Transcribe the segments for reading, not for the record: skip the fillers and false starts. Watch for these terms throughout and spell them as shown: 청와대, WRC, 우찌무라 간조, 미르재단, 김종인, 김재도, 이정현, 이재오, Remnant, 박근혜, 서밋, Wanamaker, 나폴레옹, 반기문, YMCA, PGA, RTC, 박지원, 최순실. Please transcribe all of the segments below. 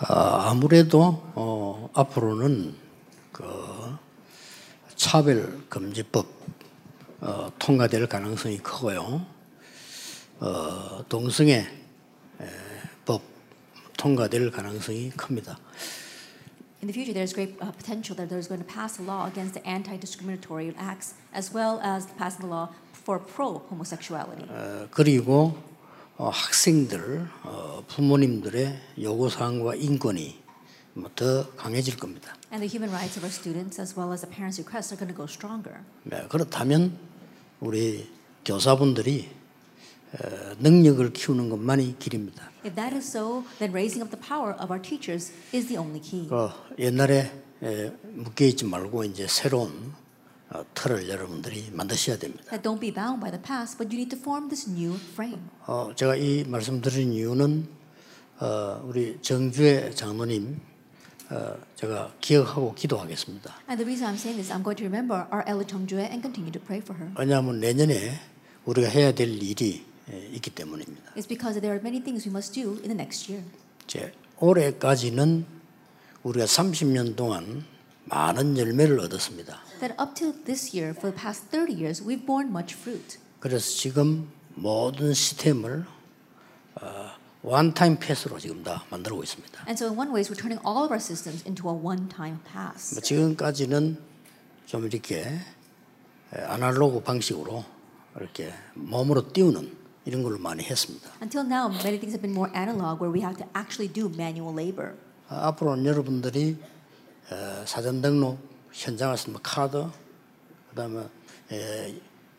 아무래도 앞으로는 그 차별금지법 통과될 가능성이 크고요. 동성애 법 통과될 가능성이 큽니다. In the future, there's great potential that there's going to pass a law against the anti-discriminatory acts, as well as passing a law for pro-homosexuality. 그리고 학생들, 부모님들의 요구사항과 인권이 더 강해질 겁니다. And the human rights of our students, as well as the parents' requests, are going to go stronger. 네, 그렇다면 우리 교사분들이 능력을 키우는 것만이 길입니다. If that is so, then raising up the power of our teachers is the only key. 옛날에 묶여 있지 말고 이제 새로운 틀을 여러분들이 만드셔야 됩니다. Don't be bound by the past, but you need to form this new frame. 제가 이 말씀드린 이유는 우리 정주의 장로님 제가 기억하고 기도하겠습니다. And the reason I'm saying this, I'm going to remember our elder 정주에 and continue to pray for her. 왜냐하면 내년에 우리가 해야 될 일이 있기 때문입니다. It's because there are many things we must do in the next year. 이제 올해까지는 우리가 30년 동안 많은 열매를 얻었습니다. That up till this year, for the past 30 years, we've borne much fruit. 그래서 지금 모든 시스템을 one-time pass로 지금 다 만들고 있습니다. And so in one way, we're turning all of our systems into a one-time pass. 지금까지는 좀 이렇게 아날로그 방식으로 이렇게 몸으로 띄우는 이런 걸로 많이 했습니다. Until now, many things have been more analog, where we have to actually do manual labor. 앞으로는 여러분들이 사전 등록, 현장 와서 뭐 카드, 그다음에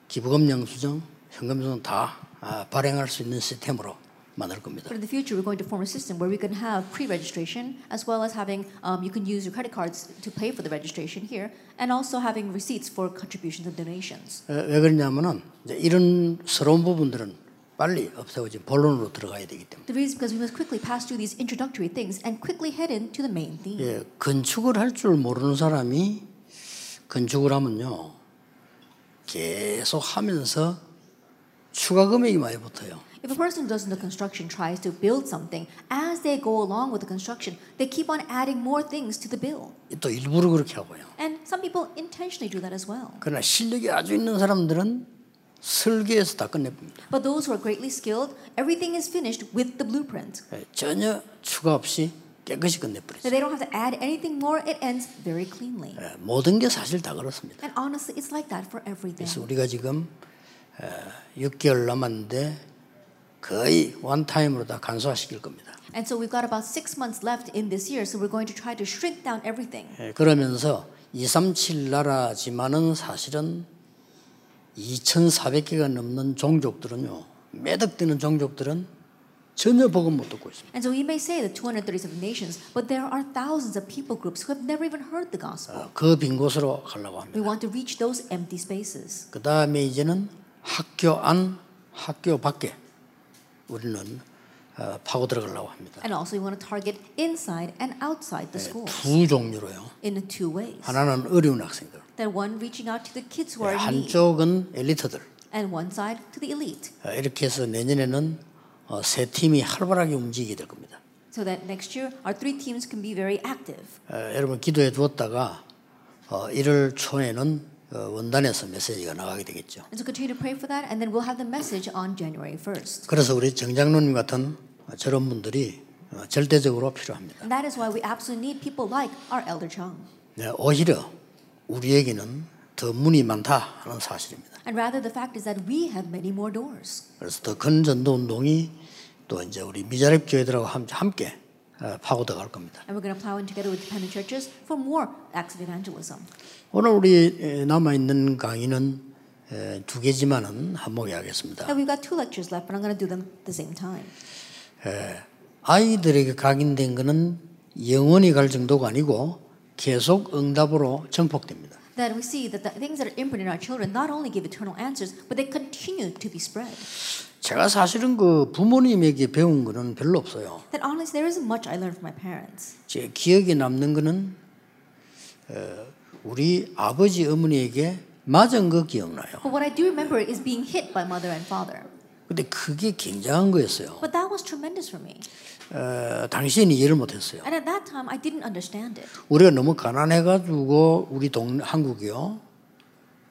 기부금 영수증, 현금 영수증 다 발행할 수 있는 시스템으로 만들 겁니다. But in the future, we're going to form a system where we can have pre-registration, as well as having you can use your credit cards to pay for the registration here, and also having receipts for contributions and donations. 왜 그러냐면은 이제 이런 서러운 부분들은 빨리 없애고지 본론으로 들어가야 되기 때문에. The reason because we must quickly pass through these introductory things and quickly head into the main theme. 예, 건축을 할 줄 모르는 사람이 건축을 하면요 계속 하면서 추가 금액이 많이 붙어요. If a person does the construction, tries to build something, as they go along with the construction, they keep on adding more things to the bill. 또 일부러 그렇게 하고요. And some people intentionally do that as well. 그러나 실력이 아주 있는 사람들은 설계에서 다 끝냅니다. But those who are greatly skilled, everything is finished with the blueprint. 전혀 추가 없이 깨끗이 끝내버리죠. They don't have to add anything more. It ends very cleanly. 모든 게 사실 다 그렇습니다. And honestly, it's like that for everything. 그래서 우리가 지금 6개월 남았는데 거의 원타임으로 다 간소화시킬 겁니다. And so we've got about 6 months left in this year, so we're going to try to shrink down everything. 그러면서 237 나라지만은 사실은 2,400개가 넘는 종족들은요, 매덕되는 종족들은 전혀 복음 못 듣고 있습니다. And so we may say that 237 nations, but there are thousands of people groups who have never even heard the gospel. 그 빈 곳으로 가려고 합니다. We want to reach those empty spaces. 그 다음에 이제는 학교 안, 학교 밖에 우리는 파고 들어가려고 합니다. And also we want to target inside and outside the schools. 두 종류로요. In two ways. 하나는 어려운 학생들. That one reaching out to the kids who are in need. 한쪽은 엘리트들. And one side to the elite. 이렇게 해서 내년에는 세 팀이 활발하게 움직이게 될 겁니다. So that next year our three teams can be very active. 여러분 기도해 두었다가 1월 초에는 원단에서 메시지가 나가게 되겠죠. And so continue to pray for that, and then we'll have the message on January 1st. 그래서 우리 정장로님 같은 저런 분들이 절대적으로 필요합니다. That is why we absolutely need people like our elder Chung. 네, 오히려 우리에게는 더 문이 많다는 사실입니다. And rather the fact is that we have many more doors. 그래서 더 큰 전도 운동이 또 이제 우리 미자립 교회들하고 함께 파고 들어갈 겁니다. And we're going to plow in together with dependent churches for more acts of evangelism. 오늘 우리 남아 있는 강의는 두 개지만은 한목에 하겠습니다. We've got two lectures left, but I'm going to do them at the same time. 아이들에게 각인된 것은 영원히 갈 정도가 아니고 계속 응답으로 전폭됩니다. That we see that the things that are imprinted in our children not only give eternal answers, but they continue to be spread. 제가 사실은 그 부모님에게 배운 거는 별로 없어요. That honestly, there isn't much I learned from my parents. 제 기억에 남는 거는 우리 아버지 어머니에게 맞은 거 기억나요. But what I do remember is being hit by mother and father. 근데 그게 굉장한 거였어요. But that was tremendous for me. 당시에는 이해를 못했어요. And at that time, I didn't understand it. 우리가 너무 가난해가지고 우리 동 한국이요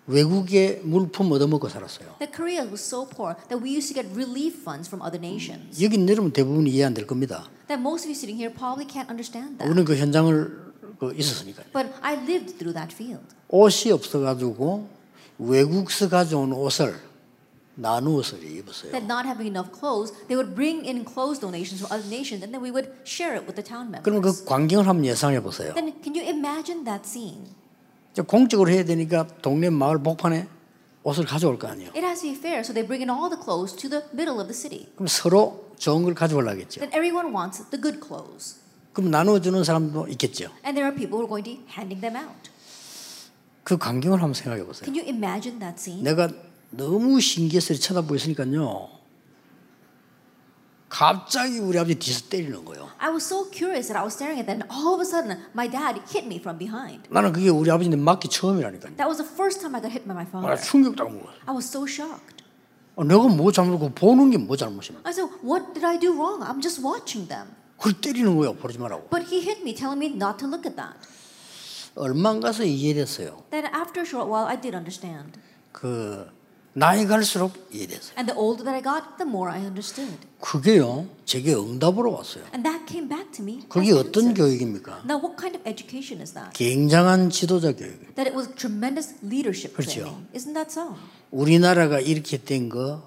외국의 물품 얻어먹고 살았어요. That Korea was so poor that we used to get relief funds from other nations. 여긴 여러분 대부분 이해 안 될 겁니다. That most of you sitting here probably can't understand that. 우리는 그 현장을 있었으니까. But I lived through that field. 옷이 없어가지고 외국서 가져온 옷을 나누어서 입었어요. That not having enough clothes, they would bring in clothes donations from other nations, and then we would share it with the town members. 그럼 그 광경을 한번 예상해 보세요. Then can you imagine that scene? 공적으로 해야 되니까 동네 마을 복판에 옷을 가져올 거 아니에요. It has to be fair, so they bring in all the clothes to the middle of the city. 그럼 서로 좋은 걸 가져오려겠죠. Then everyone wants the good clothes. 그럼 나눠주는 사람도 있겠죠. And there are people who are going to be handing them out. 그 광경을 한번 생각해 보세요. Can you imagine that scene? 내가 너무 신기해서 쳐다보고 있으니까요. 갑자기 우리 아버지 뒤에서 때리는 거예요. I was so curious that I was staring at that, and all of a sudden, my dad hit me from behind. 나는 그게 우리 아버지한테 맞기 처음이라니까요. That was the first time I got hit by my father. 충격당한 거예요. I was so shocked. 내가 뭐 잘못하고 보는 게 뭐 잘못입니까? I said, what did I do wrong? I'm just watching them. 그걸 때리는 거예요, 보지 말라고. But he hit me, telling me not to look at that. 얼마 안 가서 이해됐어요. Then after a short while, I did understand. 그 나이 갈수록 이해됐어요. And the older that I got, the more I understood. 그게요, 제게 응답으로 왔어요. And that came back to me. 그게 어떤 교육입니까? Now, what kind of education is that? 굉장한 지도자 교육. That it was tremendous leadership training. Isn't that so? 우리나라가 이렇게 된 거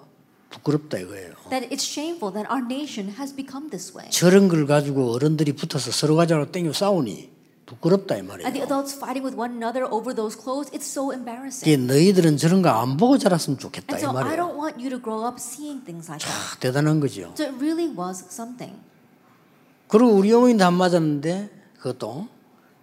부끄럽다 이거예요. That it's shameful that our nation has become this way. 저런 걸 가지고 어른들이 붙어서 서로 가지고 땡겨 싸우니. 부끄럽다 이 말이에요. And the adults fighting with one another over those clothes, it's so embarrassing. 예, 너희들은 저런 거 안 보고 자랐으면 좋겠다 이 말이에요. And so I don't want you to grow up seeing things like that. 대단한 거죠. So it really was something. 그리고 우리 어머니도 안 맞았는데 그것도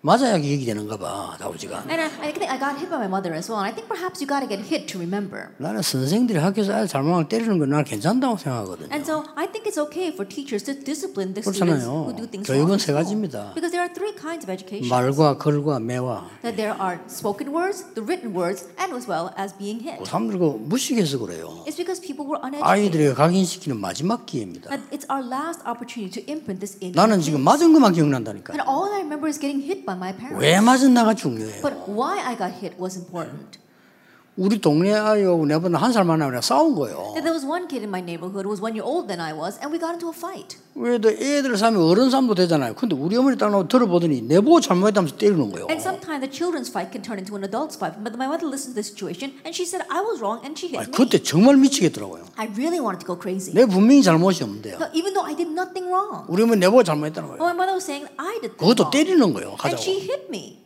맞아야 얘기 되는가 봐 다우지가. And I think I got hit by my mother as well. And I think perhaps you got to get hit to remember. 나는 선생들이 학교에서 아이 잘못하면 때리는 건 난 괜찮다고 생각하거든요. And so I think it's okay for teachers to discipline the students who do things wrong. 교육은 세 가지입니다. Because there are three kinds of education. 말과 글과 매와. That there are spoken words, the written words, and as well as being hit. 사람들이 무식해서 그래요. It's because people were uneducated. 아이들에게 각인시키는 마지막 기회입니다. And it's our last opportunity to imprint this in. 나는 지금 맞은 것만 기억난다니까. And all I remember is getting hit. 왜 맞았나가 중요해요. But why I got hit was important. 우리 동네 아이하고 내보다 한 살 많은 애랑 싸운 거예요. There was one kid in my neighborhood who was one year older than I was, and we got into a fight. 왜도 애들 싸움이 어른 싸움도 되잖아요. 근데 우리 어머니 딱 나오고 들어보더니 내 보고 잘못했다면서 때리는 거예요. And sometimes the children's fight can turn into an adult's fight. But my mother listened to the situation, and she said I was wrong, and she hit me. 그때 정말 미치겠더라고요. I really wanted to go crazy. 내 분명히 잘못이 없는데요. Even though I did nothing wrong. 우리 어머니 내 보고 잘못했다는 거예요. My mother was saying I did. 그것도 때리는 거예요. 가자고. And she hit me.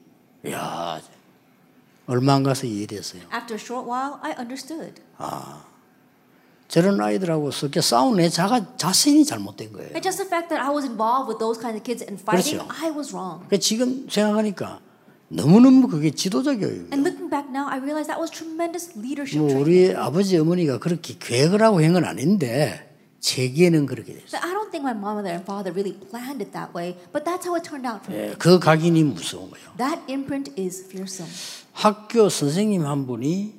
야. 얼마 안 가서 이해됐어요. After a short while, I understood. 아, 저런 아이들하고 그렇게 싸운 내 자신이 잘못된 거예요. And just the fact that I was involved with those kinds of kids and fighting, 그렇죠. I was wrong. 지금 생각하니까 너무너무 그게 지도자 교육이에요. And looking back now, I realized that was tremendous leadership training. 뭐 우리 아버지 어머니가 그렇게 계획을 하고 한 건 아닌데. 제게는 그렇게 됐어요. I don't think my mom and father really planned it that way, but that's how it turned out for me. 그 각인이 무서운 거예요. That imprint is fearsome. 학교 선생님 한 분이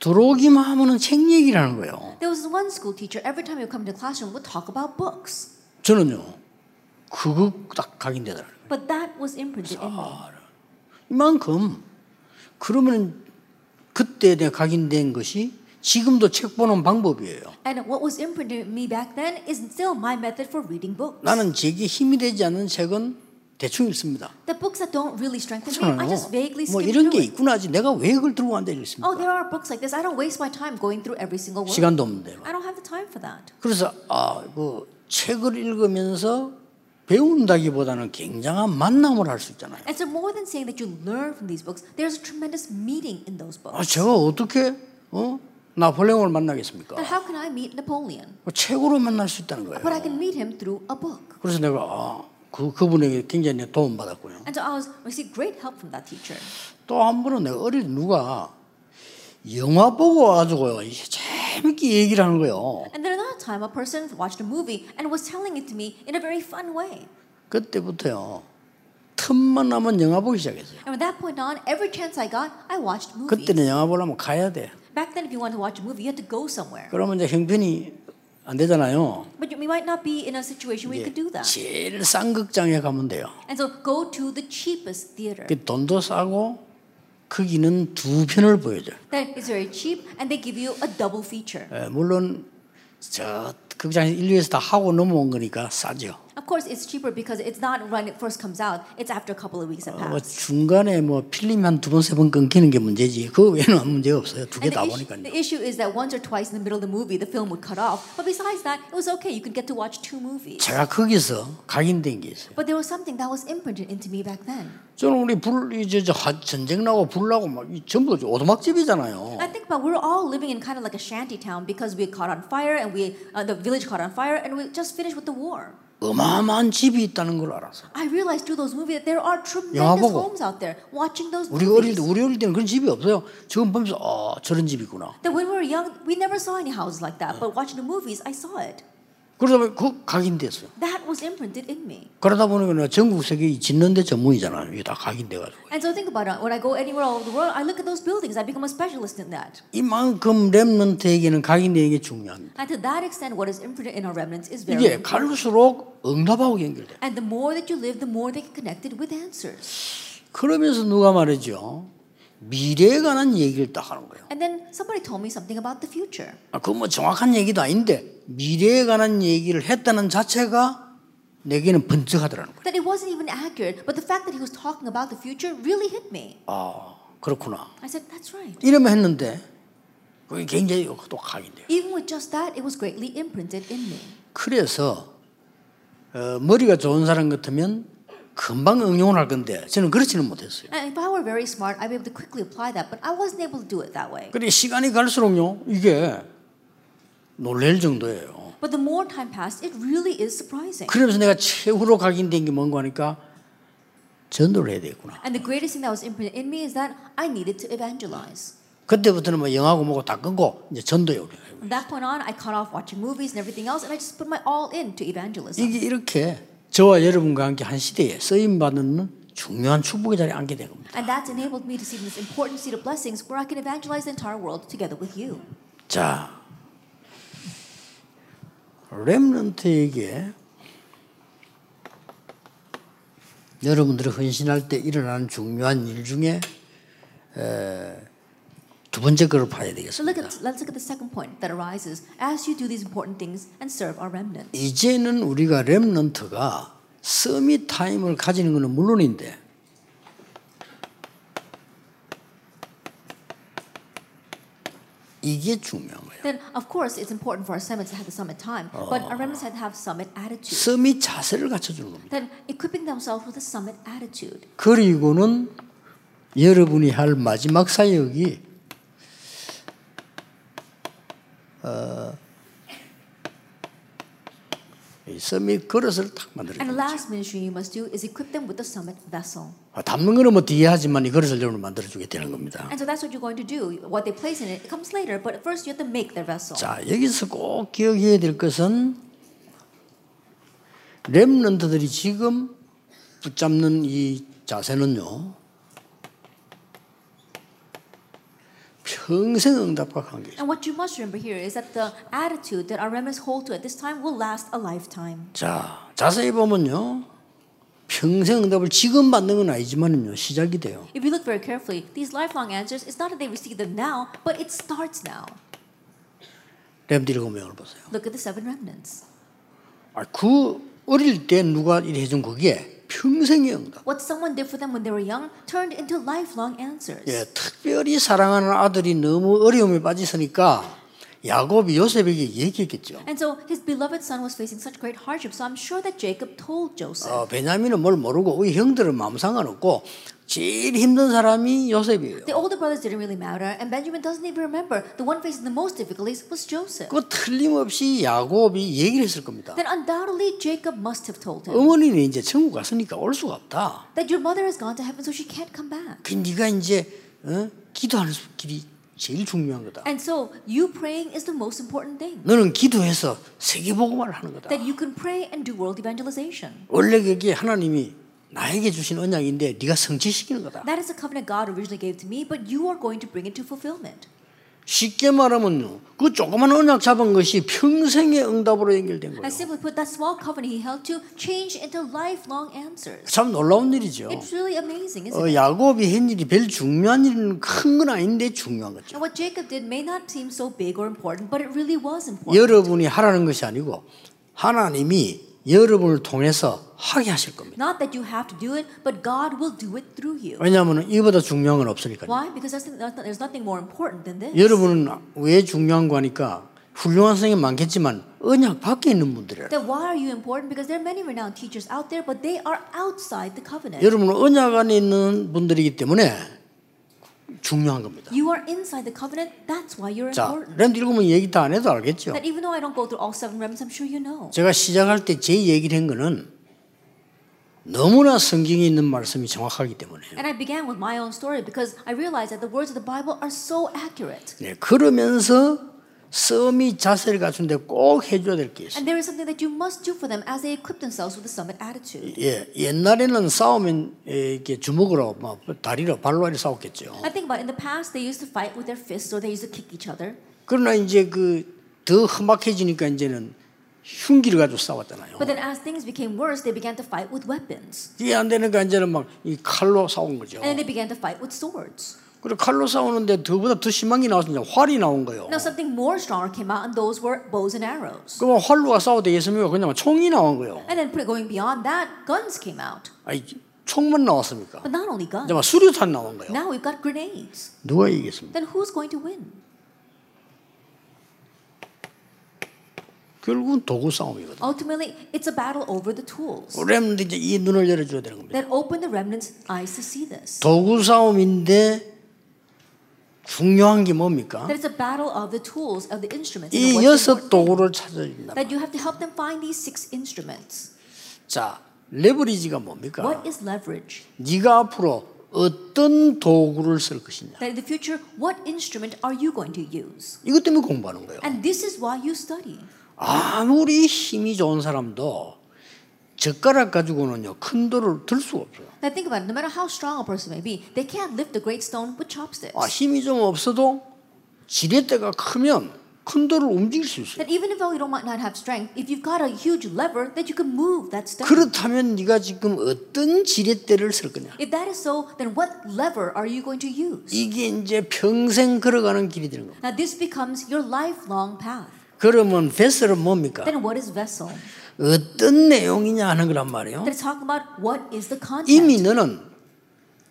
들어오기만 하면은 책 얘기를 하는 거예요. There was one school teacher. Every time you come to classroom, would talk about books. 저는요, 그거 딱 각인되더라고요. But that was imprinted in me. 이만큼 그러면 그때 내가 각인된 것이. 지금도 책 보는 방법이에요. And what was imprinted in me back then is still my method for reading books. 나는 제게 힘이 되지 않는 책은 대충 읽습니다. The books that don't really strengthen me, I just vaguely skim through. 뭐 이런 게 있구나지. 내가 왜 이걸 들고 앉아 읽습니까? Oh, there are books like this. I don't waste my time going through every single one. 시간도 없는데요. I don't have the time for that. 그래서 그 책을 읽으면서 배운다기보다는 굉장한 만남을 할 수 있잖아요. And so more than saying that you learn from these books, there's a tremendous meeting in those books. 제가 어떻게 나폴레옹을 만나겠습니까? But how can I meet Napoleon? 책으로 만날 수 있다는 거예요. But I can meet him through a book. 그래서 내가 그분에게 굉장히 도움 받았고요. And so I was received great help from that teacher. 또 한 번은 내가 어릴 때 누가 영화 보고 와가지고요 재밌게 얘기를 하는 거예요. And then another time a person watched a movie and was telling it to me in a very fun way. 그때부터요. 틈만 나면 영화 보기 시작했어요. And at that point on, every chance I got, I watched movies. 그때는 영화 보려면 가야 돼. Back then, if you want to watch a movie, you had to go somewhere. 그러면 이제 형편이 안 되잖아요. But we might not be in a situation where you could do that. 제일 싼 극장에 가면 돼요. And so go to the cheapest theater. 그 돈도 싸고 크기는 두 편을 보여줘. That is very cheap, and they give you a double feature. 예, 물론 저 극장에서 인류에서 다 하고 넘어온 거니까 싸죠. Of course, it's cheaper because it's not when it first comes out. It's after a couple of weeks have passed. 뭐 중간에 뭐 필름 한 두 번 세 번 끊기는 게 문제지. 그 외에는 문제 없어요. 두 개 다 보니까요. The issue is that once or twice in the middle of the movie, the film would cut off. But besides that, it was okay. You could get to watch two movies. 제가 거기서 각인된 게 있어요. But there was something that was imprinted into me back then. 저는 우리 불 이제 전쟁 나고 불 나고 막 전부 오두막집이잖아요. I think, but we're all living in kind of like a shanty town because we caught on fire and we the village caught on fire and we just finished with the war. 어마어마한 집이 있다는 걸 알았어. I realized through those movies that there are tremendous homes out there. Watching those movies. 우리 어릴 때는 그런 집이 없어요. 지금 보면서 저런 집이 있구나. That when we were young, we never saw any houses like that. But watching the movies, I saw it. 그러다 그 각인됐어요. That was imprinted in me. 그러다 보니까 전국 세계 짓는 데 전문이잖아요. 이게 다 각인돼가지고. And so think about it. When I go anywhere all over the world, I look at those buildings. I become a specialist in that. 이만큼 렘넌트에게는 각인되는 게 중요합니다. And to that extent, what is imprinted in our remnants is very. 이게 갈수록 응답하고 연결돼. And the more that you live, the more they get connected with answers. 그러면서 누가 말했죠? 미래에 관한 얘기를 딱 하는 거예요. And then somebody told me something about the future. 아, 그건 뭐 정확한 얘기도 아닌데 미래에 관한 얘기를 했다는 자체가 내게는 번쩍하더라는 거예요. That it wasn't even accurate, but the fact that he was talking about the future really hit me. 아, 그렇구나. I said that's right. 이러면 했는데 그게 굉장히 또 각인돼요. Even with just that, it was greatly imprinted in me. 그래서 머리가 좋은 사람 같으면 금방 응용을 할 건데 저는 그렇지는 못했어요. If I were very smart, I'd be able to quickly apply that, but I wasn't able to do it that way. 그런데 시간이 갈수록요, 이게 놀랄 정도예요. But the more time passed, it really is surprising. 그러면서 내가 최후로 각인된 게 뭔가 하니까 전도를 해야 되겠구나. And the greatest thing that was imprinted in me is that I needed to evangelize. 그때부터는 뭐 영화고 뭐고 다 끊고 이제 전도에 올려. From that point on, I cut off watching movies and everything else, and I just put my all into evangelism. 이게 이렇게. 저와 여러분과 함께 한 시대에 쓰임 받는 중요한 축복의 자리에 앉게 된 겁니다. And that's enabled me to see this important seat of blessings where I can evangelize the entire world together with you. 자, 렘넌트에게 여러분들이 헌신할 때 일어나는 중요한 일 중에 두 번째 거를 봐야 되겠습니다. Let's look at the second point that arises as you do these important things and serve our remnant. 이제는 우리가 렘넌트가 서밋 타임을 가지는 것은 물론인데 이게 중요한 거예요. Then of course it's important for our summits to have the summit time, but our remnants have to have summit attitude. 서밋 자세를 갖춰주는 겁니다. Then equipping themselves with a summit attitude. 그리고는 여러분이 할 마지막 사역이 이 서밋 그릇을 딱 만들어야 됩니다. And the last ministry you must do is equip them with the summit vessel. 담는 거는 뭐 뒤에 하지만 이 그릇을 여러분 만들어 주게 되는 겁니다. And so that's what you're going to do. What they place in it, it comes later, but first you have to make their vessel. 자, 여기서 꼭 기억해야 될 것은 렘넌트들이 지금 붙잡는 이 자세는요. 평생 응답과 관계. And what you must remember here is that the attitude that our remnants hold to at this time will last a lifetime. 자, 자세히 보면요, 평생 응답을 지금 받는 건 아니지만요, 시작이 돼요. If you look very carefully, these lifelong answers, it's not that they receive them now, but it starts now. 렘들 7명을 보세요. Look at the seven remnants. 아, 그 어릴 때 누가 일해준 거기에. 평생의 응답. What someone did for them when they were young turned into lifelong answers. 예, 특별히 사랑하는 아들이 너무 어려움에 빠지서니까 야곱이 요셉에게 얘기했겠죠. And so his beloved son was facing such great hardship, so I'm sure that Jacob told Joseph. 베냐민은 뭘 모르고 우리 형들은 아무 상관없고 제일 힘든 사람이 요셉이에요. The older brothers didn't really matter, and Benjamin doesn't even remember. The one facing the most difficulties was Joseph. 그 틀림없이 야곱이 얘기를 했을 겁니다. Then undoubtedly Jacob must have told him. 어머니는 이제 천국 갔으니까 올 수가 없다. That your mother has gone to heaven, so she can't come back. 그 네가 이제 기도하는 길이 제일 중요한 거다. And so you praying is the most important thing. 너는 기도해서 세계 복음을 하는 거다. That you can pray and do world evangelization. 원래 그게 하나님이 나에게 주신 언약인데 네가 성취시키는 거다. That is a covenant God originally gave to me, but you are going to bring it to fulfillment. 쉽게 말하면요, 그 조그만 언약 잡은 것이 평생의 응답으로 연결된 거예요. I simply put that small covenant he held to change into lifelong answers. 참 놀라운 일이죠. It's really amazing, isn't it? 야곱이 한 일이 별 중요한 일은 큰 건 아닌데 중요한 거죠. And what Jacob did may not seem so big or important, but it really was important. 여러분이 하라는 것이 아니고 하나님이 여러분을 통해서 하게 하실 겁니다. Not that you have to do it, but God will do it through you. 왜냐하면 이보다 중요한 건 없으니까요. Why? Because there's nothing more important than this. 여러분은 왜 중요한 거니까 훌륭한 선생님 많겠지만 언약 밖에 있는 분들이에요. Then why are you important? Because there are many renowned teachers out there, but they are outside the covenant. 여러분은 언약 안에 있는 분들이기 때문에 중요한 겁니다. You are inside the covenant. That's why you're important. 렘 읽으면 얘기 다 안 해도 알겠죠. That even though I don't go through all seven remnants, I'm sure you know. 제가 시작할 때 제 얘기를 한 거는 너무나 성경에 있는 말씀이 정확하기 때문에. And I began with my own story because I realized that the words of the Bible are so accurate. 네, 그러면서 서밋 자세를 갖춘 데 꼭 해줘야 될 게 있어요. And there is something that you must do for them as they equip themselves with the summit attitude. 예, 옛날에는 싸우면 이렇게 주먹으로 막 다리로 발로 이렇게 싸웠겠죠. I think about in the past they used to fight with their fists or they used to kick each other. 그러나 이제 더 험악해지니까 이제는 흉기를 가지고 싸웠잖아요. But then as things became worse, they began to fight with weapons. 이게 안 되니까 이제는 막 이 칼로 싸운 거죠. And then they began to fight with swords. 그리고 칼로 싸우는데 더보다 더 심한 게 나왔습니다. 활이 나온 거예요. Now something more stronger came out, and those were bows and arrows. 그럼 활로가 싸워도 예수님은 그냥 총이 나온 거예요. And then going beyond that, guns came out. 아니, 총만 나왔습니까? But not only guns. 이제 막 수류탄 나온 거예요. Now we've got grenades. 누가 이기겠습니까? Then who's going to win? 결국은 도구 싸움이거든요. Ultimately, it's a battle over the tools. 렘넌트 이제 이 눈을 열어줘야 되는 겁니다. That open the remnant's eyes to see this. 도구 싸움인데. 중요한 게 뭡니까? That it's a battle of the tools of the instruments. 이 여섯 도구를 찾아야 된다. That you have to help them find these six instruments. 자, 레버리지가 뭡니까? What is leverage? 네가 앞으로 어떤 도구를 쓸 것이냐? That in the future, what instrument are you going to use? 이것 때문에 공부하는 거예요. And this is why you study. 아무리 힘이 좋은 사람도 젓가락 가지고는요 큰 돌을 들 수가 없어요. Now think about it. No matter how strong a person may be, they can't lift a great stone with chopsticks. 아, 힘이 좀 없어도 지렛대가 크면 큰 돌을 움직일 수 있어요. That even if you don't have strength, if you've got a huge lever, that you can move that stone. 그렇다면 네가 지금 어떤 지렛대를 쓸 거냐? If that is so, then what lever are you going to use? 이게 이제 평생 걸어가는 길이 되는 겁니다. Now this becomes your lifelong path. 그러면 vessel은 뭡니까? Then what is vessel? 어떤 내용이냐 하는 거란 말이에요. 이미 너는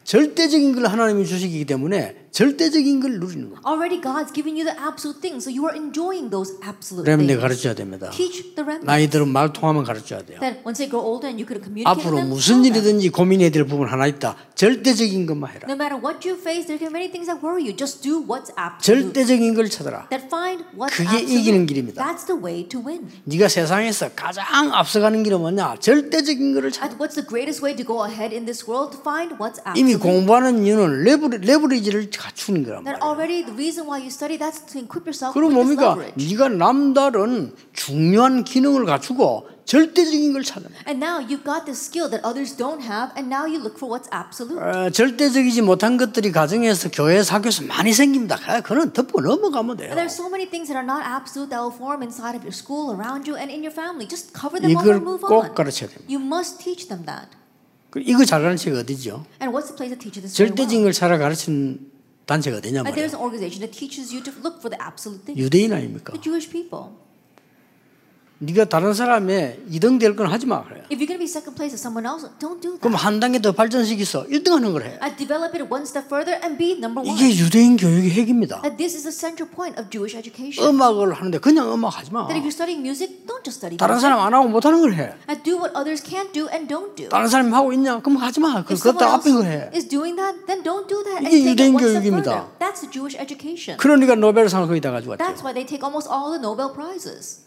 절대적인 걸 하나님이 주시기 때문에 절대적인 걸 누리는 거예요. Already God's giving you the absolute things, so you are enjoying those absolute things. 렘넌트 가르쳐야 됩니다. 나이들은 말 통하면 가르쳐야 돼요. Once they grow older and you could communicate. 앞으로 무슨 일이든지 고민해야 될 부분 하나 있다. 절대적인 것만 해라. No matter what you face, there can be many things that worry you. Just do what's absolute. 절대적인 걸 찾아라. That find what's 그게 absolute. 이기는 길입니다. That's the way to win. 네가 세상에서 가장 앞서가는 길은 뭐냐? 절대적인 것을 찾아. What's the greatest way to go ahead in this world? To find what's absolute. 이미 공부하는 이유는 레버리지를 갖추는 거란 말이야. That already the reason why you study that's to equip yourself with this leverage. 그럼 뭡니까? 네가 남다른 중요한 기능을 갖추고 절대적인 걸 찾아. And now you've got the skill that others don't have, and now you look for what's absolute. 절대적이지 못한 것들이 가정에서, 교회에서, 학교에서 많이 생깁니다. 그건 덮고 넘어가면 돼요. And there are so many things that are not absolute that will form inside of your school, around you, and in your family. Just cover them all and move on. 이걸 꼭 가르쳐야 됩니다. You must teach them that. 이거 잘 가르치는 책이 어디죠? And what's the place that teaches this? 절대적인 걸 잘 가르치는 단체가 되냐 말이에요. There's an organization that teaches you to look for the absolute thing. 유대인 아닙니까? The Jewish people. 네가 다른 사람의 2등 될 건 하지 마 그래요. If you're going to be second place to someone else, don't do that. 그럼 한 단계 더 발전시켜서 1등하는 걸 해. I develop it one step further and be number one. 이게 유대인 교육의 핵입니다. And this is the central point of Jewish education. 음악을 하는데 그냥 음악 하지 마. That if you're studying music, don't just study. 다른 사람 안 하고 못 하는 걸 해. I do what others can't do and don't do. 다른 사람 하고 있냐? 그럼 하지 마. 그것도 앞에 걸 해. Is doing that, then don't do that. 이게 유대인 교육입니다. That's the Jewish education. 그러니까 노벨상을 거의 다 가져왔죠. That's why they take almost all the Nobel prizes.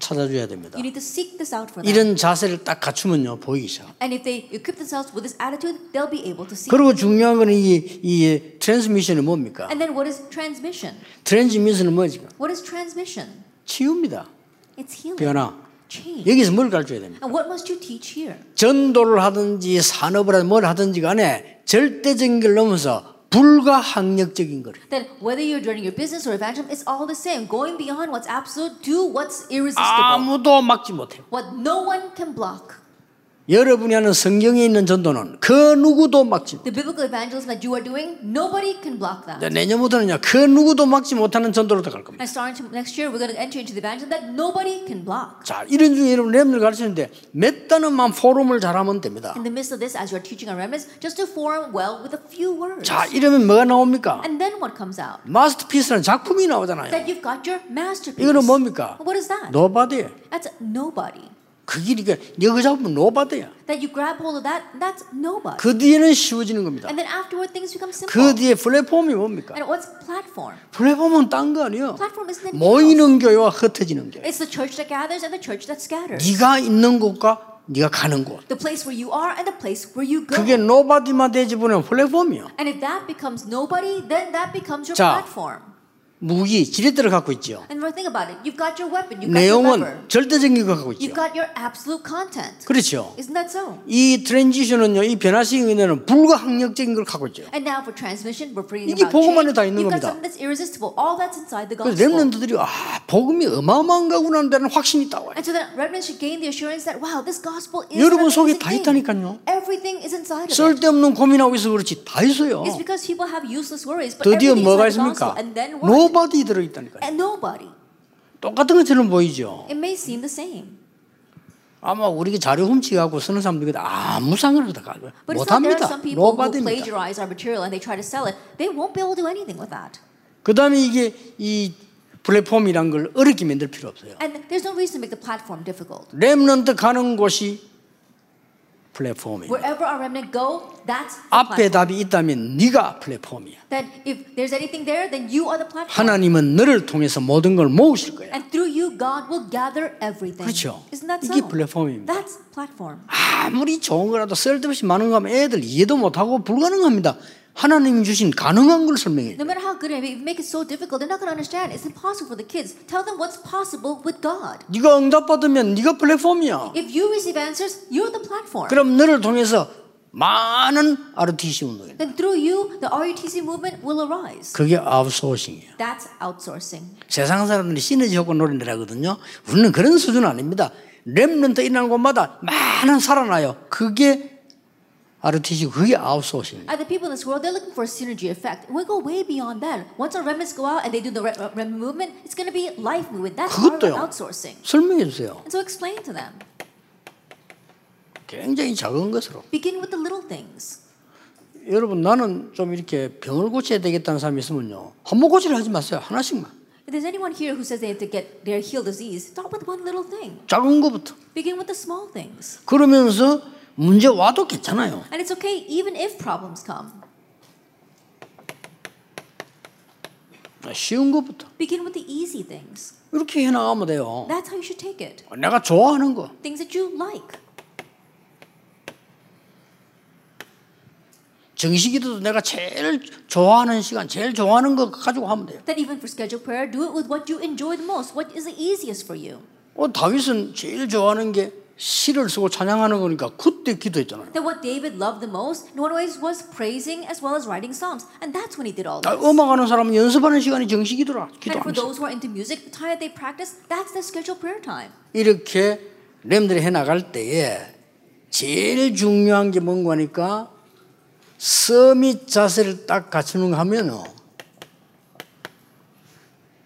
찾아줘야 됩니다. You need to seek this out for them. 이런 자세를 딱 갖추면요 보이기 시작. And if they equip themselves with this attitude, they'll be able to see. 그리고 중요한 건 이 트랜스미션은 뭡니까? And then what is transmission? 트랜스미션은 뭐지? What is transmission? 치유입니다. It's healing. 변화. Change. 여기서 뭘 가르쳐야 됩니까? And what must you teach here? 전도를 하든지 산업을 하든지 간에 절대적인 걸 넘어서 불가항력적인 거래. Then whether you're running your business or evangelism, it's all the same. Going beyond what's absolute to what's irresistible. 아무도 막지 못해요. What no one can block. 여러분이 하는 성경에 있는 전도는 그 누구도 막지 못해요. The biblical evangelism that you are doing, nobody can block that. 내년부터는요, 그 누구도 막지 못하는 전도로 들어갈 겁니다. And starting next year, we're going to enter into the evangelism that nobody can block. 자, 이런 중에 여러분 렘을 가르치는데 몇 단어만 포럼을 잘하면 됩니다. In the midst of this, as you're teaching our remnants, just do forum well with a few words. 자, 이러면 뭐가 나옵니까? And then what comes out? 마스터피스라는 작품이 나오잖아요. That you've got your masterpiece. 이거는 뭡니까? What is that? Nobody. That's nobody. 그 길이가 네가 잡으면 노바드야. That you grab hold of that, that's nobody. 그 뒤에는 쉬워지는 겁니다. And then afterward things become simple. 그 뒤에 플랫폼이 뭡니까? And what's platform? 플랫폼은 딴 거 아니에요. Platform is the 모이는 교회와 흩어지는 교회. It's the church that gathers and the church that scatters. 네가 있는 곳과 네가 가는 곳. The place where you are and the place where you go. 그게 노바디만 되지 보면 플랫폼이요. And if that becomes nobody, then that becomes your platform. 무기, 지렛대를 갖고 있죠. 내용은 절대적인 걸 갖고 있죠. 그렇죠. 이 트랜지션은요, 이 변화시키는 은혜는 불가항력적인 걸 갖고 있죠. 이게 복음 안에 다 있는 겁니다. 그래서 렘넌트들이 아, 복음이 어마어마한 거구나 하는 확신이 따와요. 여러분 속에 다 있다니까요. 쓸데없는 고민하고 있어서 그렇지 다 있어요. 드디어 뭐가 있습니까? Nobody 들어있다니까요. And nobody. 똑같은 것처럼 보이죠. It may seem the same. 아마 우리가 자료 훔치고 쓰는 사람들이 아무 상관을 다 가져요. 못합니다. Nobody입니다. 그다음에 이게 이 플랫폼이란 걸 어렵게 만들 필요 없어요. And there's no reason to make the platform difficult. 렘넌트 가는 곳이 플랫폼이에요. Wherever our remnant go, that's the platform. 앞에 답이 있다면 네가 플랫폼이야. That if there's anything there, then you are the platform. 하나님은 너를 통해서 모든 걸 모으실 거야. And through you, God will gather everything. 그렇죠. Isn't that so? 이게 플랫폼입니다. That's platform. 아무리 좋은 거라도 쓸데없이 많은 거면 애들 이해도 못하고 불가능합니다. 하나님 주신 가능한 걸 설명해. No matter how good it may be, make it so difficult, they're not going to understand. It's impossible for the kids. Tell them what's possible with God. 네가 응답 받으면 네가 플랫폼이야. If you receive answers, you're the platform. 그럼 너를 통해서 많은 RTC 운동이. Then through you, the RTC movement will arise. 그게 아웃소싱이야. That's outsourcing. 세상 사람들이 시너지하고 노래를 하거든요. 우리는 그런 수준 아닙니다. 렘넌트 일어난 곳마다 많은 살아나요. 그게 RTC 그게 아웃소싱. Other people in this world they're looking for a synergy effect. We go way beyond that. Once our remnants go out and they do the remnant movement, it's going to be life movement. That's part of outsourcing. 설명해 주세요. And so explain to them. 굉장히 작은 것으로. Begin with the little things. 여러분 나는 좀 이렇게 병을 고쳐야 되겠다는 사람이 있으면요, 한 번 고치려 하지 마세요. 하나씩만. If there's anyone here who says they have to get their heal disease, start with one little thing. 작은 것부터. Begin with the small things. 그러면서 문제 와도 괜찮아요. And it's okay even if problems come. 쉬운 것부터. Begin with the easy things. 이렇게 해 나가면 돼요. That's how you should take it. 내가 좋아하는 거. Things that you like. 정식이도 내가 제일 좋아하는 시간, 제일 좋아하는 거 가지고 하면 돼요. Then even for scheduled prayer, do it with what you enjoy the most. What is the easiest for you? 다윗은 제일 좋아하는 게 시를 쓰고 찬양하는 거니까 그때 기도했잖아요. That what David loved the most in one way was praising as well as writing psalms, and that's when he did all this. 음악하는 사람은 연습하는 시간이 정식이더라. 기도. And for those who are into music, the time they practice, that's their scheduled prayer time. 이렇게 렘들이 해 나갈 때에 제일 중요한 게 뭔가 하니까 서밋 자세를 딱 갖추는 거 하면요.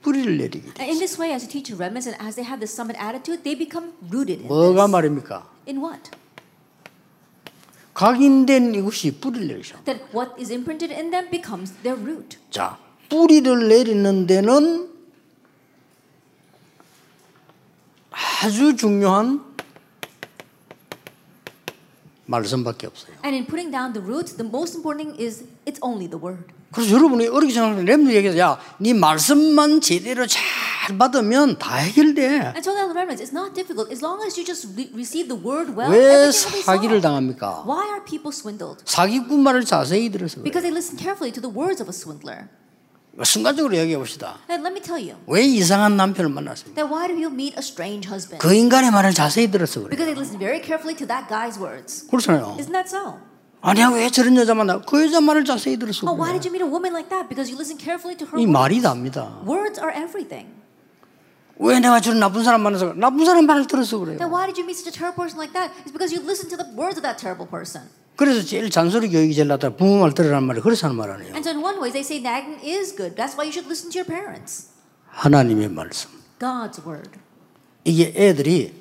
뿌리를 내리게 돼. In this way, as you teach your remnants and as they have this summit attitude, they become rooted in this. 뭐가 말입니까? In what? 각인된 이것이 뿌리를 내리죠. That what is imprinted in them becomes their root. 자, 뿌리를 내리는 데는 아주 중요한 말씀밖에 없어요. And in putting down the root, the most important thing is it's only the word. 그래서 여러분이 어렵게 생각하는 렘들 얘기해서 야, 네 말씀만 제대로 잘 받으면 다 해결돼. And so that remnants, it's not difficult as long as you just receive the word well. 왜 사기를 당합니까? Why are people swindled? 사기꾼 말을 자세히 들어서. Because they listen carefully to the words of a swindler. 순간적으로 얘기해 봅시다. 왜 이상한 남편을 만났습니까? 그 인간의 말을 자세히 들었어 그래요. 그렇잖아요. 아니야 왜 저런 여자 만나? 그 여자 말을 자세히 들었어. Why did you meet a woman like that? Because you listen carefully to her words. 이 말이 답니다. Words are everything. 왜 내가 저런 나쁜 사람 만나서 나쁜 사람 말을 들었어 그래요. Then why did you meet such a terrible person like that? It's because you listened to the words of that terrible person. 그래서 제일 잔소리 교육이 제일 낫다. 부모 말 들으라는 말이 그래서 하는 말 아니에요. And so in one way they say nagging is good. That's why you should listen to your parents. 하나님의 말씀. God's word. 이게 애들이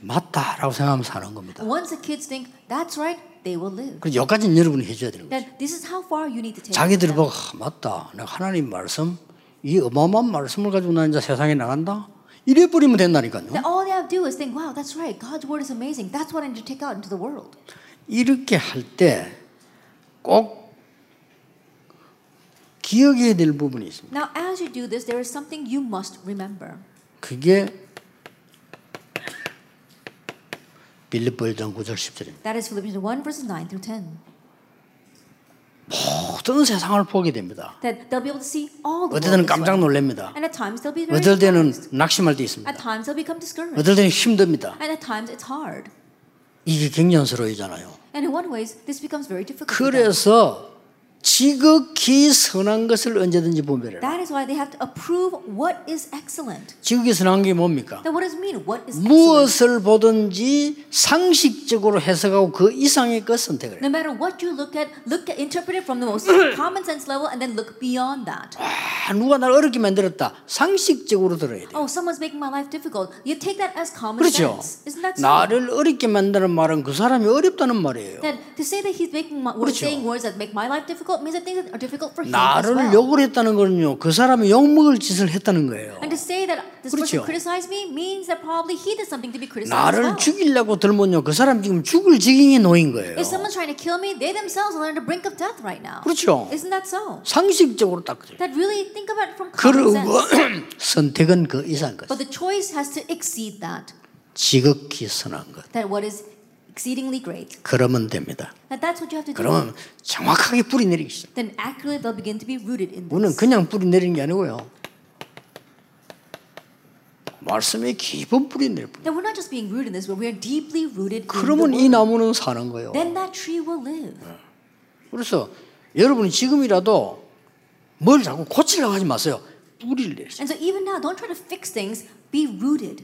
맞다라고 생각하면 사는 겁니다. Once the kids think that's right, they will live. 그래서 여기까지는 여러분이 해줘야 되는 거죠. This is how far you need to take. 자기들이 보고 맞다. 내가 하나님 말씀 이 어마어마한 말씀을 가지고 나 이제 세상에 나간다. 이래 버리면 된다니까요. All they have to do is think, wow, that's right. God's word is amazing. That's what I need to take out into the world. 이렇게 할 때 꼭 기억해야 될 부분이 있습니다. Now, as you do this, there is something you must remember. 그게 빌립보서 9장 10절입니다. That is Philippians 1 verses 9 through 10. 모든 세상을 보게 됩니다. That they'll be able to see all the world. 어떨 때는 깜짝 놀랍니다. And at times they'll be very 어떨 때는 낙심할 때 있습니다. At times they'll become discouraged. 어떨 때는 힘듭니다. And at times it's hard. 이게 경련스러워지잖아요. And in one way, this becomes very difficult. 그래서 지극히 선한 것을 언제든지 분별해라. That is why they have to approve what is excellent. 지극히 선한 게 뭡니까? That what does it mean? What is excellent? 무엇을 보든지 상식적으로 해석하고 그 이상의 것 선택을. No matter what you look at, interpret it from the most common sense level, and then look beyond that. 아, 누가 나를 어렵게 만들었다. 상식적으로 들어야 돼. Oh, someone's making my life difficult. You take that as common sense. Isn't that so? 나를 어렵게 만드는 말은 그 사람이 어렵다는 말이에요. That to say that he's making saying words that make my life difficult. means that things are difficult for him as well. 나를 욕을 했다는 거는요. 그 사람이 욕먹을 짓을 했다는 거예요. And to say that this person criticized me means that probably he did something to be criticized. 나를 죽이려고 들면요. 그 사람 지금 죽을 지경에 놓인 거예요. If someone's trying to kill me, they themselves are on the brink of death right now. 그렇죠. Isn't that so? 상식적으로 딱 그래요. That really think about it from common sense. 선택은 그 이상 것. But the choice has to exceed that. 지극히 선한 것. That what is exceedingly great. 그러면 됩니다. That's what you have to do. 그러면 정확하게 뿌리 내리기 시작. Then accurately they'll begin to be rooted in this. 우리는 그냥 뿌리 내리는 게 아니고요. 말씀에 깊은 뿌리 내려. Then we're not just being rooted in this, but we are deeply rooted. 그러면 이 나무는 사는 거예요. Then that tree will live. 그래서 여러분이 지금이라도 뭘 자꾸 고치려고 하지 마세요. 뿌리를 내리세요. And so even now, don't try to fix things. Be rooted.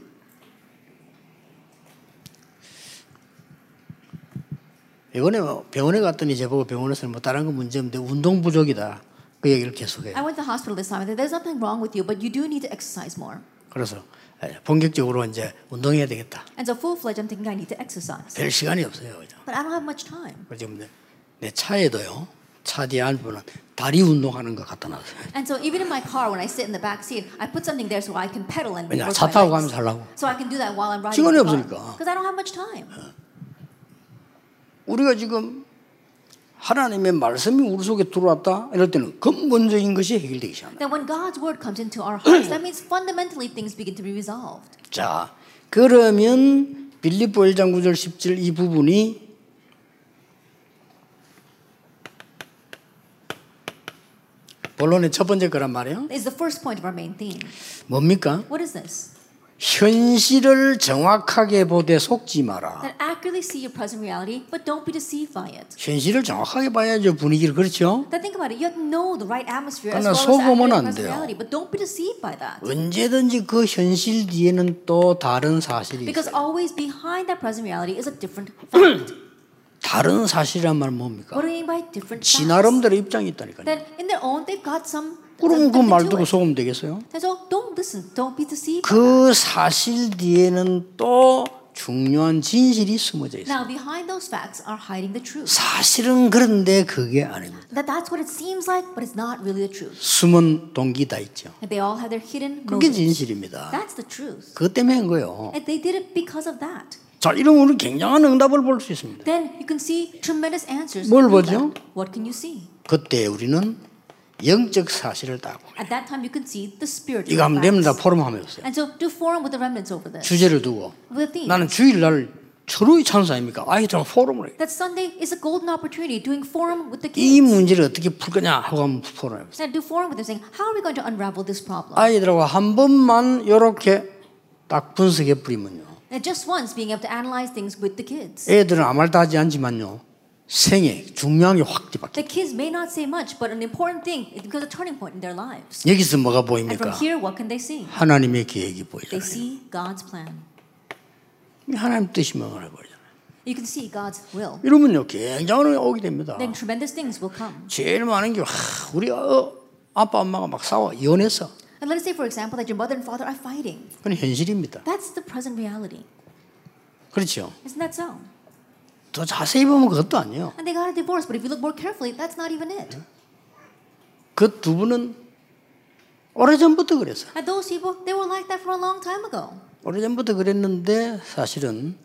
병원에 갔더니 제보고 병원에서는 뭐 다른 거 문제인데 운동 부족이다. 그 얘기를 계속해요. I went to the hospital this time and there's nothing wrong with you, but you do need to exercise more. 그래서 본격적으로 이제 운동해야 되겠다. And so full-fledged I'm thinking I need to exercise. 별 시간이 없어요. But I don't have much time. 지금 내 차에도요. 차 뒤에 앉으면 다리 운동하는 거 갖다 놨어요. And so even in my car when I sit in the back seat, I put something there so I can pedal and work my legs. 차 타고 가면서 하려고. So I can do that while I'm riding. 시간이 없으니까. Because I don't have much time. 우리가 지금 하나님의 말씀이 우리 속에 들어왔다 이럴 때는 근본적인 것이 해결되기 시작합니다. When God's word comes into our hearts, that means fundamentally things begin to be resolved. 자, 그러면 빌립보 1장 9절 10절 이 부분이 본론의 첫 번째 거란 말이에요. It's the first point of our main theme. 뭡니까? What is this? 현실을 정확하게 보되 속지 마라. That accurately see your present reality, but don't be deceived by it. 현실을 정확하게 봐야죠 분위기를 그렇죠. That think about it, you have to know the right atmosphere as well as the present reality, but don't be deceived by that. 언제든지 그 현실 뒤에는 또 다른 사실이. Because always behind that present reality is a different fact. 다른 사실이란 말 뭡니까? What do you mean by different facts? 지 나름대로 입장이 있다니까요. That in their own, they've got some. 그럼 그 말 듣고 속으면 되겠어요? 그 사실 뒤에는 또 중요한 진실이 숨어져 있어요. 사실은 그런데 그게 아닙니다. 숨은 동기 다 있죠. 그게 진실입니다. 그것 때문에 한 거예요. 자, 이런 우리 굉장한 응답을 볼 수 있습니다. 뭘 보죠? 그때 우리는 영적 사실을 다 보고. At that time you can see the spiritual. 이거 하면 됩니다. 포럼하면서요. And so do forum with the remnants over this. 주제를 두고. 나는 주일날 초로의 찬사 아닙니까? 아이들하고 포럼을 해. That Sunday is a golden opportunity doing forum with the kids. 이 문제를 어떻게 풀 거냐 하고 한번 포럼을 해보세요. And do forum with them saying how are we going to unravel this problem. 아이들하고 한 번만 이렇게 딱 분석해 뿌리면요. And just once being able to analyze things with the kids. 애들은 아무 말도 하지 않지만요. 생애 중요한 게 확 뒤바뀌. The kids may not say much, but an important thing it becomes a turning point in their lives. 여기서 뭐가 보입니까? And from here, what can they see? 하나님의 계획이 보이잖아요. They see God's plan. 하나님 뜻이 뭐라고 보이잖아요. You can see God's will. 이러면요, 굉장한 게 오게 됩니다. Then tremendous things will come. 제일 많은 게 우리 아빠 엄마가 막 싸워 이혼해서. And let's say, for example, that your mother and father are fighting. 그건 현실입니다. That's the present reality. 그렇죠. Isn't that so? 더 자세히 보면 그것도 아니에요. And they got a divorce, but if you look more carefully, that's not even it. 그 두 분은 오래전부터 그랬어요. And those people, they were like that for a long time ago. 오래전부터 그랬는데 사실은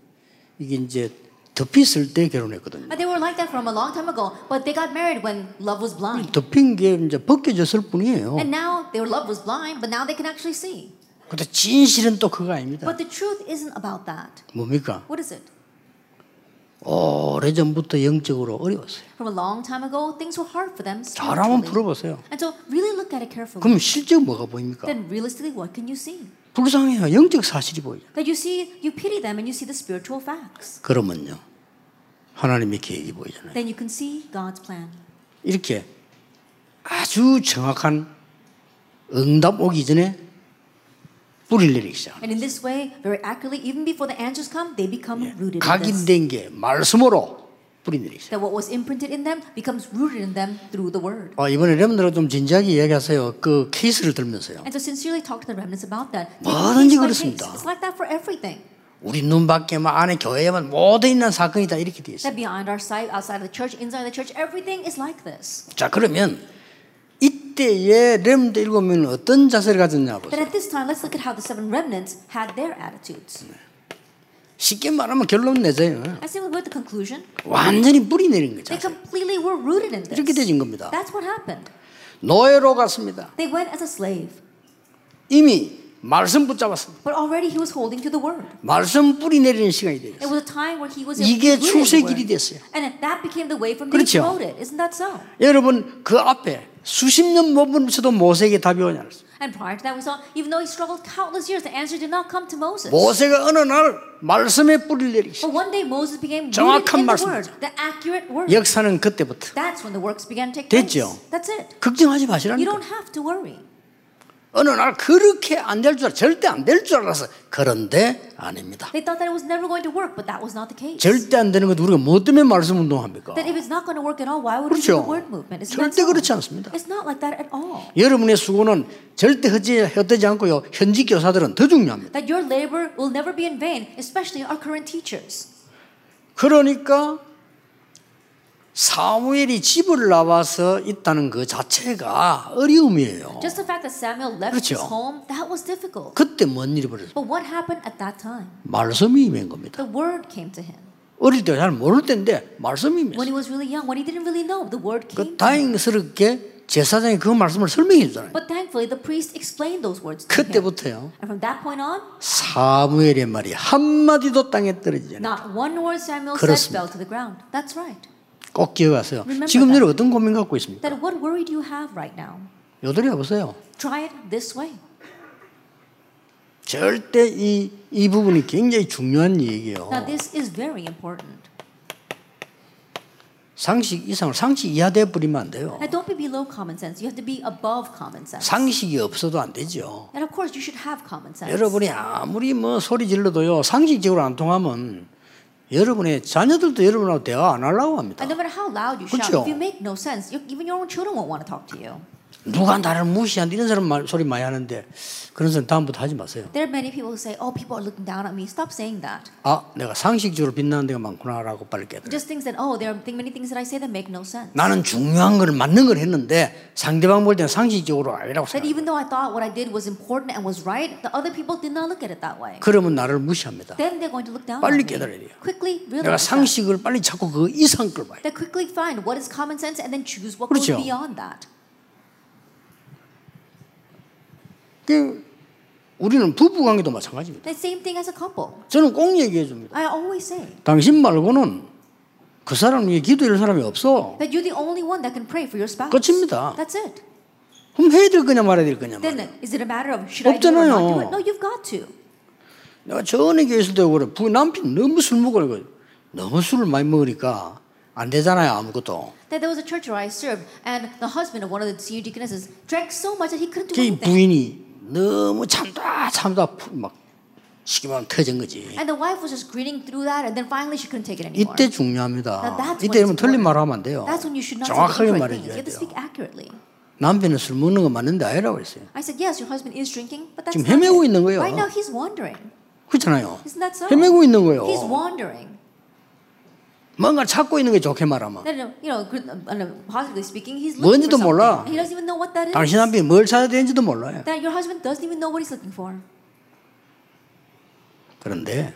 이게 이제 덮였을 때 결혼했거든요. And they were like that from a long time ago, but they got married when love was blind. 덮인 게 이제 벗겨졌을 뿐이에요. And now their love was blind, but now they can actually see. 근데 진실은 또 그거 아닙니다. But the truth isn't about that. 뭡니까? What is it? 오래전부터 영적으로 어려웠어요. From a long time ago, things were hard for them. 잘 한번 풀어보세요. And so really look at it carefully. 그럼 실제 뭐가 보입니까? Then realistically, what can you see? 불쌍해요. 영적 사실이 보여요. That you see, you pity them, and you see the spiritual facts. 그러면요, 하나님의 계획이 보이잖아요. Then you can see God's plan. 이렇게 아주 정확한 응답 오기 전에 뿌리를 내리기 시작합니다. And in this way, very accurately, even before the answers come, they become rooted. 각인된 게 말씀으로 뿌리 내리기 시작. That what was imprinted in them becomes rooted in them through the word. 이번에 렘넌트로 좀 진지하게 이야기하세요. 그 케이스를 들면서요. And so sincerely talk to the remnants about that. 뭐든지 그렇습니다. It's like that for everything. 우리 눈 밖에만 안에 교회에만 모든 있는 사건이다 이렇게 돼 있어요. That beyond our sight, outside the church, inside the church, everything is like this. 자 그러면. 이때의 렘넌트 7명은 어떤 자세를 가졌냐고. But at this time, let's look at how the seven remnants had their attitudes. 쉽게 말하면 결론 내세요. I say we got the conclusion. 완전히 뿌리 내린 거죠. They completely were rooted in this. 이렇게 되진 겁니다. That's what happened. 노예로 갔습니다. They went as a slave. 이미 말씀 붙잡았습니다. But already he was holding to the word. 말씀 뿌리 내리는 시간이 되었어요. It was a time where he was 이게 출세 길이 됐어요. And that became the way from which he wrote it. Isn't that so? 여러분 그 앞에 수십 년 머물면서도 모세에게 답이 오지 않았어요. And prior to that, we saw even though he struggled countless years, the answer did not come to Moses. 모세가 어느 날 말씀에 뿌리를 내리시. But one day Moses became rooted in the word, the accurate word. 역사는 그때부터. That's when the works began to take place. 됐죠. That's it. 걱정하지 마시라니까. You don't have to worry. 어느 날 그렇게 안 될 줄 절대 안 될 줄 알았어. 그런데 아닙니다. They thought that it was never going to work, but that was not the case. 절대 안 되는 건 우리가 뭐 때문에 말씀 운동합니까? That if it's not going to work at all, why would we do the word movement? It's not. 절대 그렇지 않습니다. It's not like that at all. 여러분의 수고는 절대 헛되지 않고요. 현지 교사들은 더 중요합니다. That your labor will never be in vain, especially our current teachers. 그러니까 사무엘이 집을 나와서 있다는 그 자체가 어려움이에요. Just the fact that Samuel left his home, that was difficult. 그때 뭔 일이 벌어졌어요? But what happened at that time? 말씀이 임한 겁니다. The word came to him. 어릴 때 잘 모를 때인데 말씀이 임했어요. When he was really young, when he didn't really know, the word came. 그 다행스럽게 제사장이 그 말씀을 설명했잖아요. But thankfully, the priest explained those words to him. 그때부터요. And from that point on, 사무엘의 말이 한 마디도 땅에 떨어지지 않았어요. Not one word Samuel said fell to the ground. That's right. 꼭 기억하세요. 지금 여러분 어떤 고민 갖고 있습니까? 여드려 보세요. 절대 이 부분이 굉장히 중요한 얘기예요. 상식 이상을 상식 이하 돼 버리면 안 돼요. Don't be below common sense. You have to be above common sense. 상식이 없어도 안 되죠. And of course you should have common sense. 여러분이 아무리 뭐 소리 질러도요. 상식적으로 안 통하면 여러분의 자녀들도 여러분하고 대화 안 하려고 합니다. And no matter how loud you shout, if you make no sense, even your own children won't want to talk to you. 누가 나를 무시한다 이런 사람 소리 많이 하는데 그런 사람 다음부터 하지 마세요. There are many people who say, "Oh, people are looking down at me. Stop saying that." 내가 상식적으로 빛나는 데가 많구나라고 빨리 깨달아. Just things that, oh, there are many things that I say that make no sense. 나는 중요한 걸 맞는 걸 했는데 상대방 볼 때는 상식적으로 아니라고 생각. That even though I thought what I did was important and was right, the other people did not look at it that way. 그러면 나를 무시합니다. Then they're going to look down. 빨리 깨달아야 돼요. Quickly realize. 내가 상식을 빨리 찾고 그 이상 걸 봐요. They quickly find what is common sense and then choose what goes beyond that. 우리는 부부 관계도 마찬가지입니다. 저는 꼭 얘기해 줍니다. 당신 말고는 그 사람 위해 기도할 사람이 없어. 끝입니다. 그럼 해야 될 거냐 말아야 될 거냐 말이야. 없잖아요. 내가 전에 교회에서도 그래. 남편이 너무 술 먹으니까 너무 술을 많이 먹으니까 안 되잖아요, 아무것도. That there was a church where I served, and the husband of one of the senior deaconesses drank so much that he couldn't do anything. 그 부인이 너무 참다 막 시키면 터진 거지. And the wife was just grinning through that, and then finally she couldn't take it anymore. 이때 중요합니다. 이때면 틀린 말하면 안 돼요. That's when you should not say the right things. You have to speak accurately. 남편은 술 먹는 거 맞는데 아니라고 했어요. I said yes, your husband is drinking, but that's 지금 헤매고 있는 거예요. Right now he's wandering. 그렇잖아요. Isn't that so? 헤매고 있는 거예요. He's wandering. 뭔가 찾고 있는 게 좋게 말하면. 뭔지도 몰라. 당신 남편이 뭘 찾아야 되는지도 몰라요. 그런데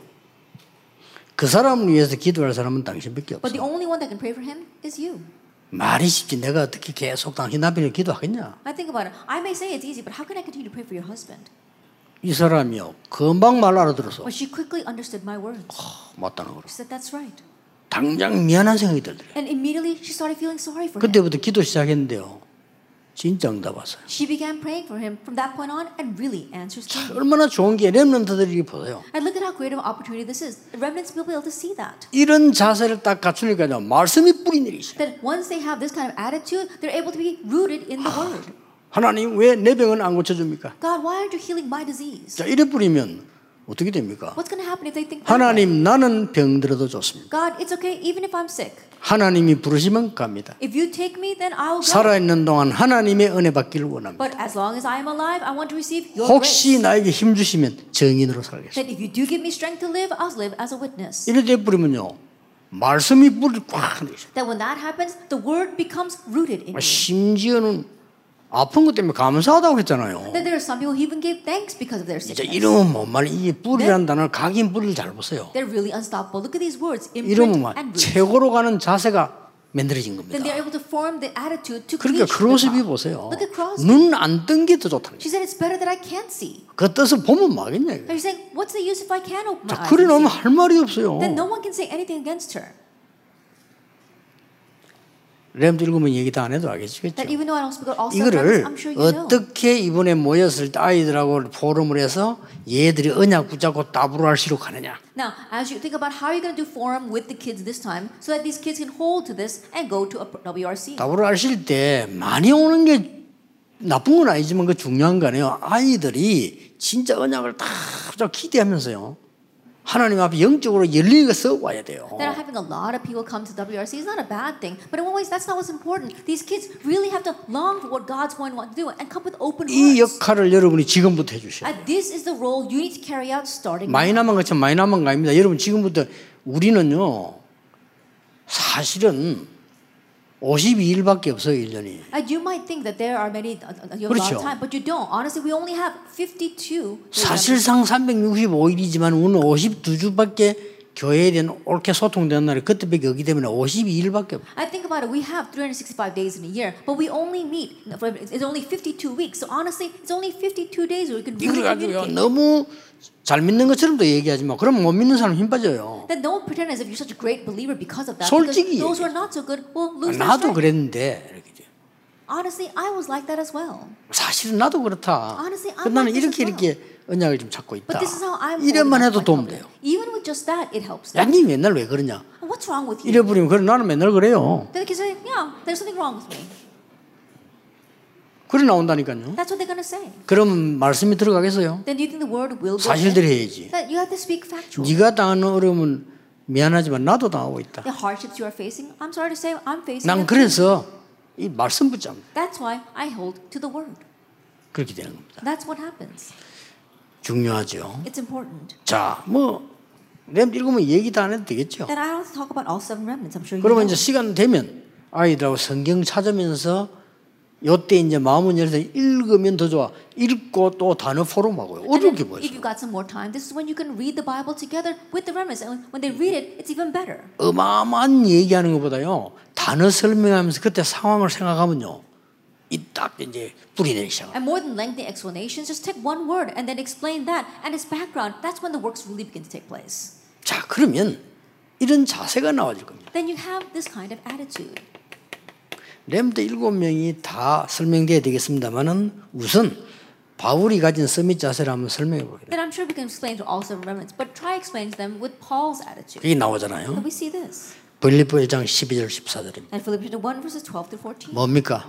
그 사람을 위해서 기도할 사람은 당신밖에 없어. 말이 쉽지 내가 어떻게 계속 당신 남편을 기도하겠냐. 이 사람이요 금방 말 알아들었어. 맞다는 거로. 당장 미안한 생각이 들더래요. 그때부터 기도 시작했는데요. 진짜 응답 왔어요. 얼마나 좋은 게 렘넌트들이 보세요. 이런 자세를 딱 갖추니까요. 말씀이 뿌리 내리죠. 하나님 왜 내 병은 안 고쳐줍니까? 자, 이래 뿌리면 어떻게 됩니까? 하나님 나는 병들어도 좋습니다. 하나님이 부르시면 갑니다. 살아있는 동안 하나님의 은혜 받기를 원합니다. 혹시 나에게 힘 주시면 증인으로 살겠습니다. 이럴 때 뿌리면요. 말씀이 뿌리 꽉 내리죠. 심지어는 아픈 것 때문에 감사하다고 했잖아요. 이제 이러면 뭔 말이야? 이게 뿌리란 단어를 각인 뿌리를 잘 보세요. 이러면 최고로 가는 자세가 만들어진 겁니다. 그러니까 크로스비 보세요. 눈 안 뜬 게 더 좋다는 거예요. 그 뜻을 보면 막겠냐 이거. 자, 그래 놓으면 할 말이 없어요. 램도 읽으면 얘기 다 안 해도 알겠죠. 이거를 어떻게 이번에 모였을 때 아이들하고 포럼을 해서 얘들이 언약 붙잡고 WRC로 가느냐. Now, as you think about how you're going to do forum with the kids this time, so that these kids can hold to this and go to a WRC. WRC일 때 많이 오는 게 나쁜 건 아니지만 그 중요한 거네요. 아이들이 진짜 언약을 다 기대하면서요. 하나님 앞에 영적으로 열리게서 와야 돼요. That having a lot of people come to WRC is not a bad thing, but in one way that's not what's important. These kids really have to long for what God's going to do and come with open hearts. 이 역할을 여러분이 지금부터 해주셔야 돼요. This is the role you need to carry out starting. 많이 남은 것처럼 많이 남은 거 아닙니다. 여러분 지금부터 우리는요 사실은 52일밖에 없어요 1년이. You might think that there are many you have a lot of time, but you don't. Honestly, we only have 52. 사실상 365일이지만 오늘 52주밖에 교회에 대한 옳게 소통되는 날이 그때밖에 없기 때문에 52일밖에 없어요. I think about it. We have 365 days in a year, but we only meet. It's only 52 weeks. So honestly, it's only 52 days where we can really communicate. 너무 잘 믿는 것처럼도 얘기하지만 그럼 못 믿는 사람 힘 빠져요. 솔직히 나도 그랬는데 사실은 나도 그렇다. 나는 이렇게 언약을 좀 찾고 있다. 이래만 해도 도움 돼요. 야님 맨날 왜 그러냐? 이래 부리면 그래 나는 맨날 그래요. 그래 나온다니까요. 그럼 말씀이 들어가겠어요? 사실대로 해야지. 네가 당하는 어려움은 미안하지만 나도 당하고 있다. 난 그래서 이 말씀 붙잡는다. 그렇게 되는 겁니다. 중요하죠. 자, 뭐 렘 읽으면 얘기 다 안 해도 되겠죠. 그러면 이제 시간 되면 아이들하고 성경 찾으면서 요때 이제 마음은 열려서 읽으면 더 좋아. 읽고 또 단어 포럼하고요. 어떻게 보세요? If you got some more time, this is when you can read the Bible together with the remnants. And when they read it, it's even better. 어마어마한 얘기하는 것보다요. 단어 설명하면서 그때 상황을 생각하면요. 이 딱 이제 뿌리내기 시작. And more than lengthy explanations, just take one word and then explain that and its background. That's when the works really begin to take place. 자, 그러면 이런 자세가 나와질 겁니다. Then you have this kind of attitude. 렘드 7명이 다 설명돼야 되겠습니다만은 우선 바울이 가진 서밋 자세를 한번 설명해 보겠습니다. 그게 나오잖아요. 빌립보 1장 12절 14절입니다. 뭡니까?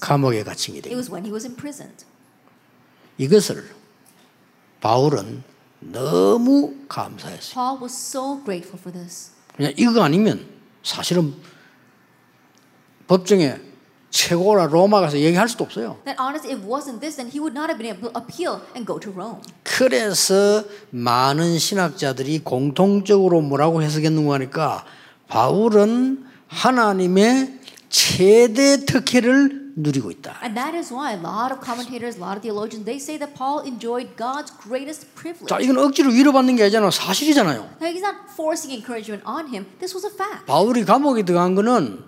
감옥에 갇힌 일이에요. 이것을 바울은 너무 감사했어요. 그냥 이거 아니면 사실은 법정에 최고라 로마 가서 얘기할 수도 없어요. 그래서 많은 신학자들이 공통적으로 뭐라고 해석했는가 하니까 바울은 하나님의 최대 특혜를 누리고 있다. And that is why a lot of commentators, a lot of theologians, they say that Paul enjoyed God's greatest privilege. 자, 이건 억지로 위로받는 게 아니잖아요. 사실이잖아요. Now, he's not forcing encouragement on him. This was a fact. 바울이 감옥에 들어간 거는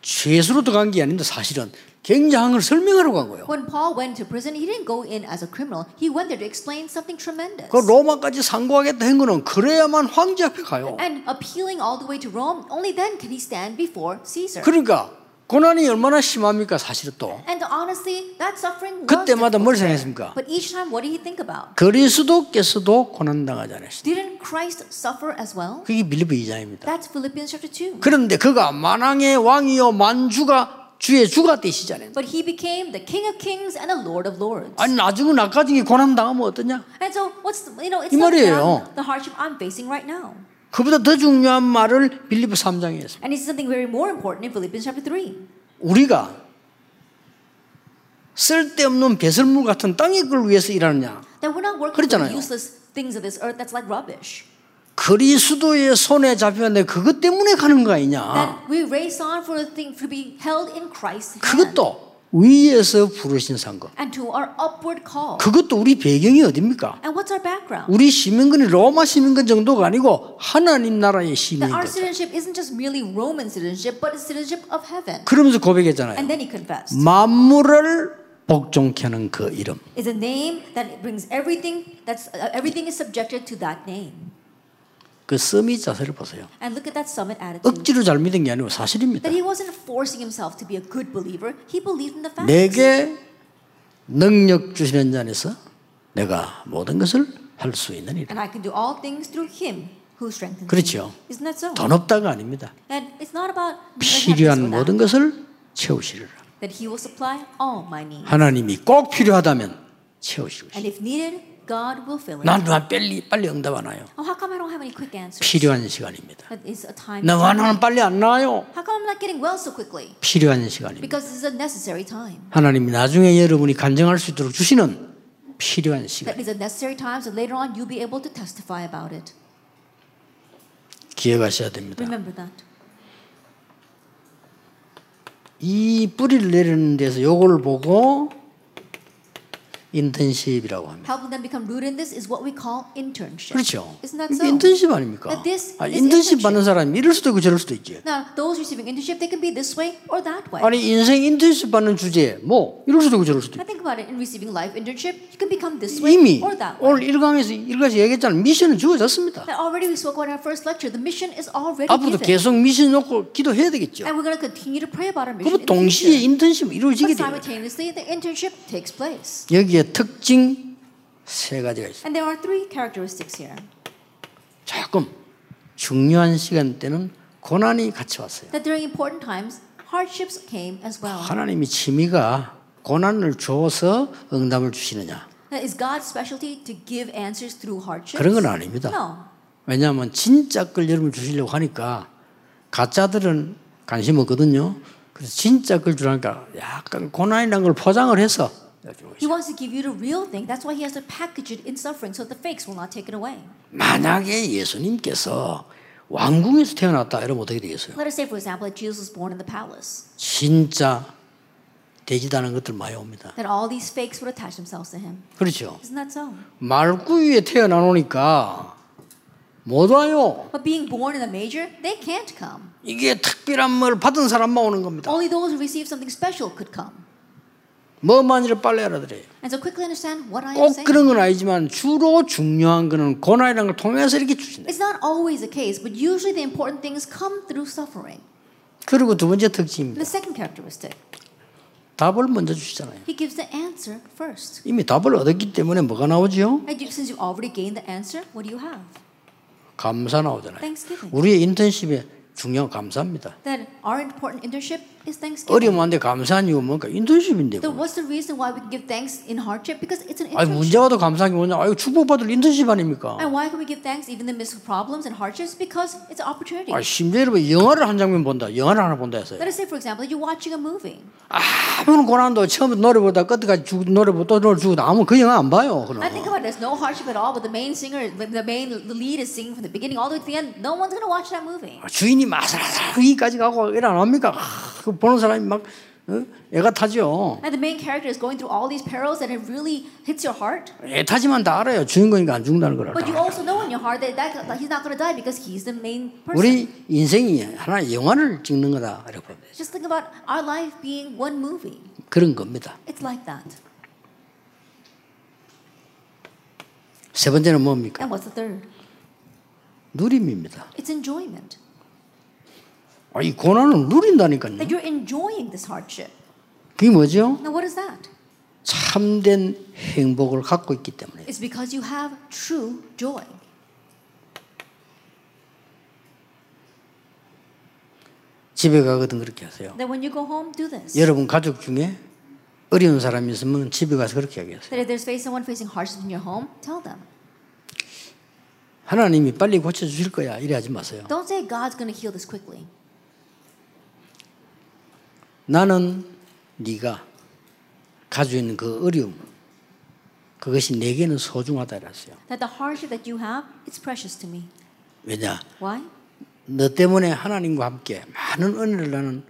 죄수로 들어간 게 아닌데 사실은 굉장한 걸 설명하러 간 거예요. When Paul went to prison, he didn't go in as a criminal. He went there to explain something tremendous. 그 로마까지 상고하겠다 한 거는 그래야만 황제 앞에 가요. And appealing all the way to Rome, only then can he stand before Caesar. 그러니까 고난이 얼마나 심합니까 사실은 또. And honestly, that suffering was 그때마다 뭘 생각했습니까? But each time, what did he think about? 그리스도께서도 고난 당하지 않으시다. Didn't Christ suffer as well? 그게 빌립보 2장입니다. That's Philippians chapter 2. 그런데 그가 만왕의 왕이요 만주가 주의 주가 되시잖아요. But he became the King of Kings and the Lord of Lords. 아니 나중에 나까지 고난 당하면 어떠냐? And so what's you know it's not the hardship I'm facing right now. 그보다 더 중요한 말을 빌립보 3장에 했습니다. And it's something very more important in Philippians chapter 3. 우리가 쓸데없는 배설물 같은 땅의 걸 위해서 일하느냐? That we're not working for useless things of this earth that's like rubbish. 그리스도의 손에 잡혔는데 그것 때문에 가는 거 아니냐? 그것도 위에서 부르신 선거. 그것도 우리 배경이 어딥니까? 우리 시민권이 로마 시민권 정도가 아니고 하나님 나라의 시민인 거죠. 그러면서 고백했잖아요. 만물을 복종케 하는 그 이름. 그 서밋 자세를 보세요. 억지로 잘 믿은 게 아니고 사실입니다. 내게 능력 주시는 자 안에서 내가 모든 것을 할 수 있는 일. 그렇죠. 더 높다가 아닙니다. 필요한 모든 것을 채우시리라. 하나님이 꼭 필요하다면 채우시고 싶습니다. 나한테만 빨리 응답 안 와요. 필요한 시간입니다. 나 하나는 빨리 안 나와요. 필요한 시간입니다. 하나님이 나중에 여러분이 간증할 수 있도록 주시는 필요한 시간. 기억하셔야 됩니다. 이 뿌리를 내리는 데서 이걸 보고 인턴십이라고 합니다. 그렇죠. 인턴십 아닙니까? 인턴십 받는 사람이 이럴 수도 있고 저럴 수도 있지. 아니 인생 인턴십 받는 주제에 뭐 이럴 수도 있고 저럴 수도 있지. 이미 오늘 1강에서 얘기했잖아요. 미션은 주어졌습니다. 앞으로도 계속 미션 놓고 기도해야 되겠죠. 그럼 동시에 인턴십은 이루어지게 돼요. 여기에 특징 세 가지가 있습니다. 조금 중요한 시간대는 고난이 같이 왔어요. 하나님이 취미가 고난을 줘서 응답을 주시느냐? 그런 건 아닙니다. 왜냐하면 진짜 걸 여러분 주시려고 하니까 가짜들은 관심 없거든요. 그래서 진짜 걸 주라니까 약간 고난이라는 걸 포장을 해서 He wants to give you the real thing. That's why he has to package it in suffering, so the fakes will not take it away. 만약에 예수님께서 왕궁에서 태어났다 이러면 어떻게 되겠어요? Let us say, for example, that Jesus was born in the palace. 진짜 되지다는 것들 많이 옵니다. That all these fakes would attach themselves to him. 그렇죠. Isn't that so? 말구유에 태어나오니까 못 와요. But being born in a major, they can't come. 이게 특별한 걸 받은 사람만 오는 겁니다. Only those who receive something special could come. 뭐만이라 빨리 알아들어요. 꼭 그런 건 아니지만 주로 중요한 거는 고난이라는 걸 통해서 이렇게 주신다. 그리고 두 번째 특징입니다. 답을 먼저 주시잖아요. 이미 답을 얻었기 때문에 뭐가 나오죠? 감사 나오잖아요. 우리의 인턴십에 중요한 감사입니다. That our important internship is thanksgiving. 어려운데 감사한 이유는 뭔가 인턴십인데. So what's the reason why we give thanks in hardship? Because it's an internship. 아니 문제와도 감사한 게 뭐냐? 아유 축복받을 인턴십 아닙니까? And why can we give thanks even in the midst of problems and hardships? Because it's an opportunity. 아 심지어 여러분 영화를 한 장면 본다, 영화를 하나 본다 해서요. Let's say for example you're watching a movie. 아무런 고난도 처음부터 노래보다 끝까지 노래부터 노래 주고 나면 그 영화 안 봐요. I think about there's no hardship at all, but the main singer, the lead is singing from the beginning all the way to the end. No one's gonna watch that movie. 주인이 마사라사 여기까지 가고 일 안 합니까? 그 보는 사람이 막 애가 타죠. And the main character is going through all these perils, and it really hits your heart. 애타지만 다 알아요. 주인공이니까 안 죽는다는 걸 알아. But you also know in your heart that he's not going to die because he's the main person. 우리 인생이 하나의 영화를 찍는 거다 이렇게 봅니다. Just think about our life being one movie. 그런 겁니다. It's like that. 세 번째는 뭡니까? And what's the third? 누림입니다. It's enjoyment. 이 고난을 누린다니까요. That you're enjoying this hardship. 그게 뭐죠? Now what is that? 참된 행복을 갖고 있기 때문에. It's because you have true joy. 집에 가거든 그렇게 하세요. That when you go home, do this. 여러분 가족 중에 어려운 사람이 있으면 집에 가서 그렇게 하겠어요. That if there's someone facing hardship in your home, tell them. 하나님이 빨리 고쳐 주실 거야. 이래 하지 마세요. Don't say God's going to heal this quickly. 나는 네가 가지고 있는 그 어려움 그것이 내게는 소중하다 그랬어요. That the hardship that you have, it's precious to me. 왜냐? Why? 너 때문에 하나님과 함께 많은 은혜를 나는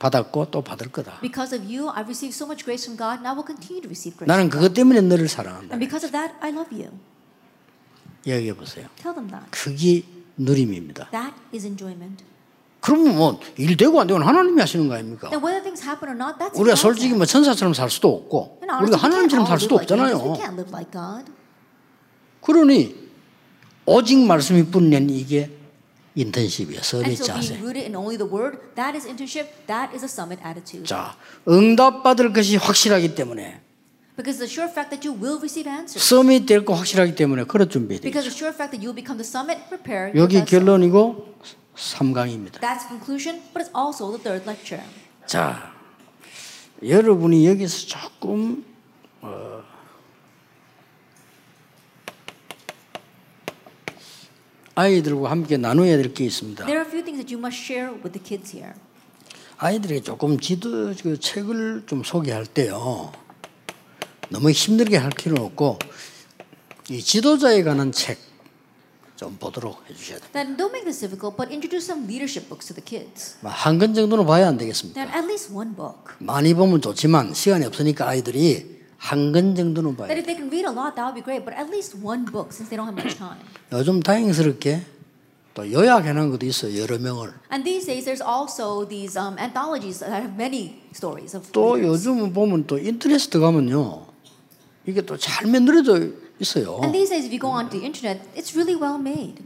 받았고 또 받을 거다. Because of you, I've received so much grace from God, and I will continue to receive grace. 나는 그것 때문에 너를 사랑한다. And because of that, I love you. 이야기해 보세요. Tell them that. 그게 누림입니다. That is enjoyment. 그럼 뭐 일 되고 안 되고 하나님이 하시는 거 아닙니까? Now whether things happen or not, that's 우리가 솔직히 뭐 천사처럼 살 수도 없고 우리가 하나님처럼 살 수도 없잖아요. 그러니 오직 말씀이 뿌리는 이게 인턴십이야. 서밋 자세. 자, 응답받을 것이 확실하기 때문에 Because the sure fact that you will receive answers. 서밋 될 거 확실하기 때문에 그런 준비돼. Because the sure fact that you will become the summit, prepare. 여기 결론이고 3강입니다. That's conclusion, but it's also the third lecture. 자, 여러분이 여기서 조금 아이들과 함께 나눠야 될 게 있습니다. There are a few things that you must share with the kids here. 아이들에게 조금 지도 그 책을 좀 소개할 때요. 너무 힘들게 할 필요는 없고 이 지도자에 관한 책 좀 보도록 해주셔야 됩니다. Then don't make this difficult, but introduce some leadership books to the kids. 한 권 정도는 봐야 안 되겠습니까? Then at least one book. 많이 보면 좋지만 시간이 없으니까 아이들이 한 권 정도는 봐야. That if they can read a lot, that would be great, but at least one book since they don't have much time. 요즘 다행스럽게 또 요약해놓은 것도 있어 여러 명을. And these days there's also these anthologies that have many stories of. 또 요즘 보면 또 인터넷에 가면요. 이게 또 잘 만들어져 있어요. And these days, if you go onto the internet, it's really well made.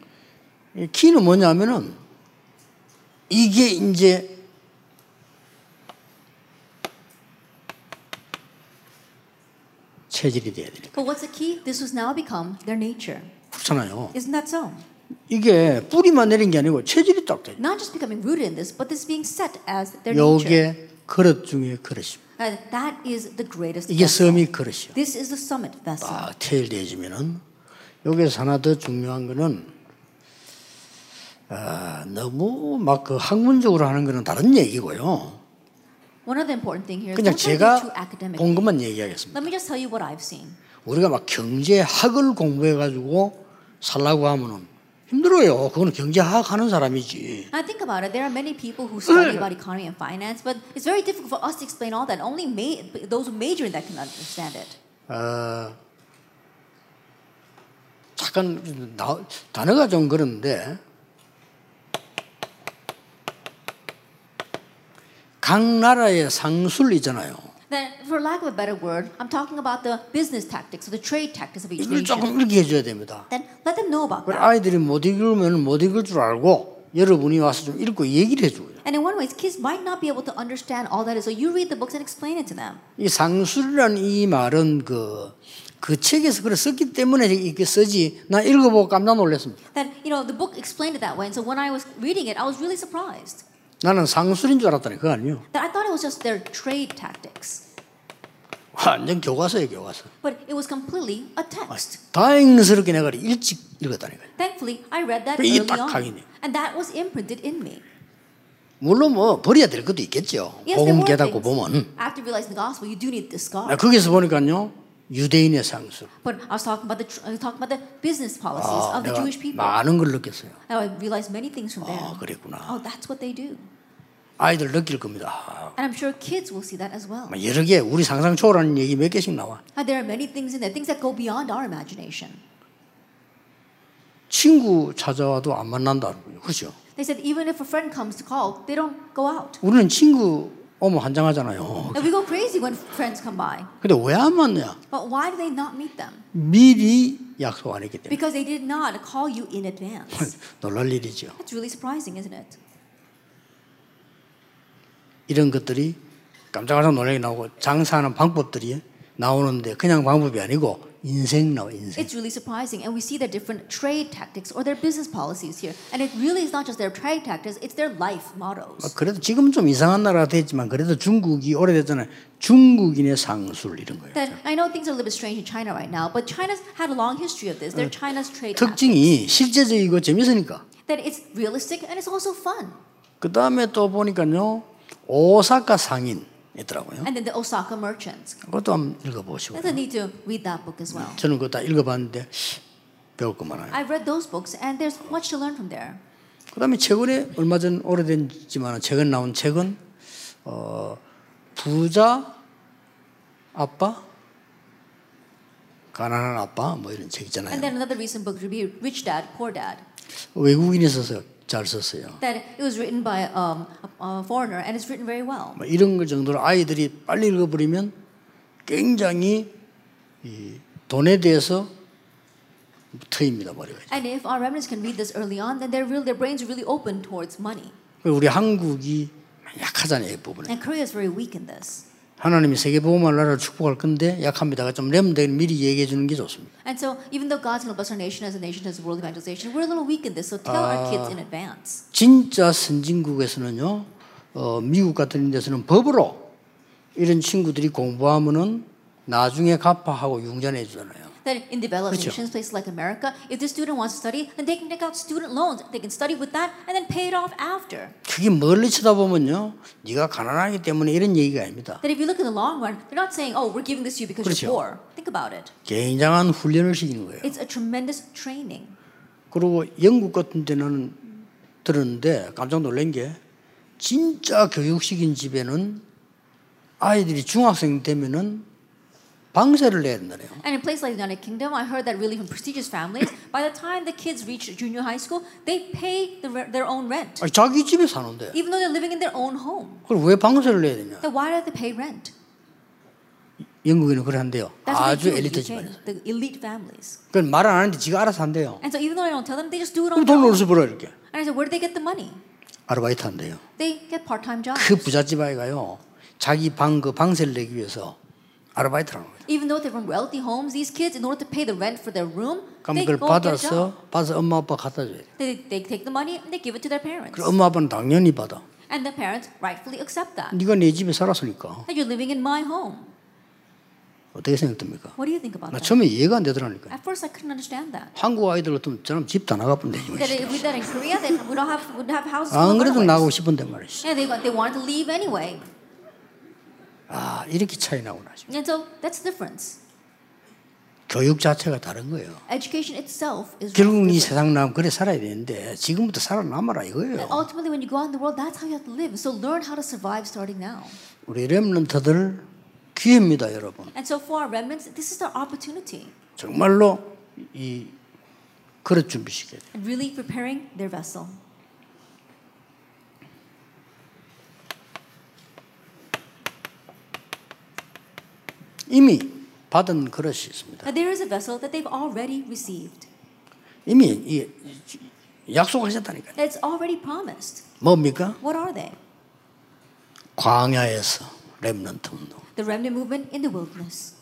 키는 뭐냐면은 이게 이제 체질이 돼야 되니까. But what's the key? This has now become their nature. 그렇잖아요. Isn't that so? 이게 뿌리만 내린 게 아니고 체질이 딱 돼. Not just becoming rooted in this, but this being set as their nature. 이게 그릇 중에 그릇입니다. That is the greatest. 이게 서밋 그릇이요. This is the summit vessel. 아, 테일되지면은 여기서 하나 더 중요한 거는 너무 막 그 학문적으로 하는 거는 다른 얘기고요. One of the important thing here. 그냥 제가 본 것만 얘기하겠습니다. Let me just tell you what I've seen. 우리가 막 경제학을 공부해 가지고 살라고 하면은. 힘들어요. 그거는 경제학 하는 사람이지. I think about it. There are many people who study about economy and finance, but it's very difficult for us to explain all that. Only those who major in that can understand it. 잠깐 단어가 좀 그런데 각 나라의 상술이잖아요. Then, for lack of a better word, I'm talking about the business tactics, or the trade tactics of each nation. 이걸 조금 읽게 해줘야 됩니다. Then let them know about that. 아이들이 못 읽으면 못 읽을 줄 알고 여러분이 와서 좀 읽고 얘기를 해줘요. And in one way, kids might not be able to understand all that is, so you read the books and explain it to them. 이 상술이라는 이 말은 그 그 책에서 그걸 썼기 때문에 이렇게 쓰지. 나 읽어보고 깜짝 놀랐습니다. That you know the book explained it that way, and so when I was reading it, I was really surprised. 나는 상술인 줄 알았더니 그거 아니요. That I thought it was just their trade tactics. 완전 교과서예요, 교과서. But it was completely a text. 다행스럽게 내가 일찍 읽었다니까요. Thankfully, I read that early on, and that was imprinted in me. 물론 뭐 버려야 될 것도 있겠죠. 복음 깨닫고 보면. After realizing the gospel, you do need to discard. 거기서 보니까요, 유대인의 상술. But I was talking about the business policies of the Jewish people. 많은 걸 느꼈어요. I realized many things from there. 그랬구나. Oh, that's what they do. 아이들 느낄 겁니다. And I'm sure kids will see that as well. 여러 개 우리 상상 초월하는 얘기 몇 개씩 나와. There are many things in there, things that go beyond our imagination. 친구 찾아와도 안 만난다고요, 그렇죠? They said even if a friend comes to call, they don't go out. 우리는 친구 오면 환장하잖아요. We go crazy when friends come by. 근데 왜 안 만나냐? But why do they not meet them? 미리 약속 안 했기 때문에. Because they did not call you in advance. 놀랄 일이죠. That's really surprising, isn't it? 이런 것들이 깜짝깜짝 놀라게 나오고 장사하는 방법들이 나오는데 그냥 방법이 아니고 인생 나와 인생. It's really surprising, and we see their different trade tactics or their business policies here, and it really is not just their trade tactics; it's their life mottos. 그래도 지금 좀 이상한 나라가 됐지만 그래도 중국이 오래됐잖아요. 중국인의 상술 이런 거예요. That I know things are a little bit strange in China right now, but China's had a long history of this. Their China's trade tactics. 특징이 실제적이고 재미있으니까. That it's realistic and it's also fun. 그 다음에 또 보니까요. 오사카 상인 있더라고요. And then the Osaka merchants. 그것도 한번 읽어보시고. I need to read that book as well. 저는 그거 다 읽어봤는데 배울 거 많아요. I read those books and there's much to learn from there. 그다음에 최근에 얼마 전 오래된지만 최근 나온 책은 부자 아빠, 가난한 아빠 뭐 이런 책 있잖아요. And then another recent book would be Rich Dad, Poor Dad. 외국인이 써서 잘 썼어요. That it was written by a foreigner and it's written very well. 이런 걸 정도로 아이들이 빨리 읽어버리면 굉장히 이 돈에 대해서 트입니다 머리가. And if our remnants can read this early on, then their brains are really open towards money. 우리 한국이 약하잖아요 이 부분에. And Korea is very weak in this. 하나님이 세계 복음을 나라를 축복할 건데 약합니다가 좀 렘들 미리 얘기해 주는 게 좋습니다. And so even though God's going to bless our nation as a nation as a world evangelization, we're a little weak in this, so tell our kids in advance. 진짜 선진국에서는요, 미국 같은 데서는 법으로 이런 친구들이 공부하면은 나중에 갚아하고 융자해 주잖아요. That in developed nations, places like America, if the student wants to study, then they can take out student loans. They can study with that and then pay it off after. 그게 멀리 쳐다보면요, 네가 가난하기 때문에 이런 얘기가 아닙니다. That if you look in the long run, they're not saying, "Oh, we're giving this to you because you're poor." Think about it. 굉장한 훈련을 시키는 거예요. It's a tremendous training. 그리고 영국 같은 데는 들었는데 깜짝 놀란 게 진짜 교육식인 집에는 아이들이 중학생 되면은 방세를 내야 된다네요. And in places like the United Kingdom, I heard that really from prestigious families, by the time the kids reach junior high school, they pay their own rent. 아니, 자기 집에 사는데. Even though they're living in their own home. 그걸 왜 방세를 내야 되냐? Then why do they pay rent? 영국에는 그런데요. 아주 엘리트 집안이에요. The elite families. 그건 말 안 하는데 지가 알아서 한대요. And so even though I don't tell them, they just do it on their own. 돈을 어디서 벌어 이렇게? And I said, where do they get the money? 아르바이트 한대요. They get part-time jobs. 그 부잣집 아이가요, 자기 방 그 방세를 내기 위해서 아르바이트를 하는 거예요. Even though they're from wealthy homes, these kids, in order to pay the rent for their room, they go get a job. 받아서 엄마 아빠 갖다 줘요. They take the money and they give it to their parents. 그럼 엄마 아빠는 당연히 받아. And the parents rightfully accept that. 네가 내 집에 살았으니까. That you're living in my home. 어떻게 생각됩니까? What do you think about that? 나 처음에 이해가 안 되더라니까. At first, I couldn't understand that. 한국 아이들 같으면 저는 집 다 나가본데. That with that in Korea, they would have houses. 안 그래도 나가고 싶은데 말이지. Yeah, they wanted to leave anyway. 아 이렇게 차이 나구나. And so that's the difference. 교육 자체가 다른 거예요. Education itself is. 결국 이 세상 나면 그래 살아야 되는데 지금부터 살아남아라 이거예요. And ultimately, when you go out in the world, that's how you have to live. So learn how to survive starting now. 우리 렘넌트들 기회입니다, 여러분. And so for our remnants, this is our opportunity. 정말로 이 그릇 준비시켜야 돼. And really preparing their vessel. 이미 받은 그릇이 있습니다. There is a vessel that they've already received. 이미 약속하셨다니까요. It's already promised. 뭡니까? What are they? 광야에서 렘넌트 운동. The remnant movement in the wilderness.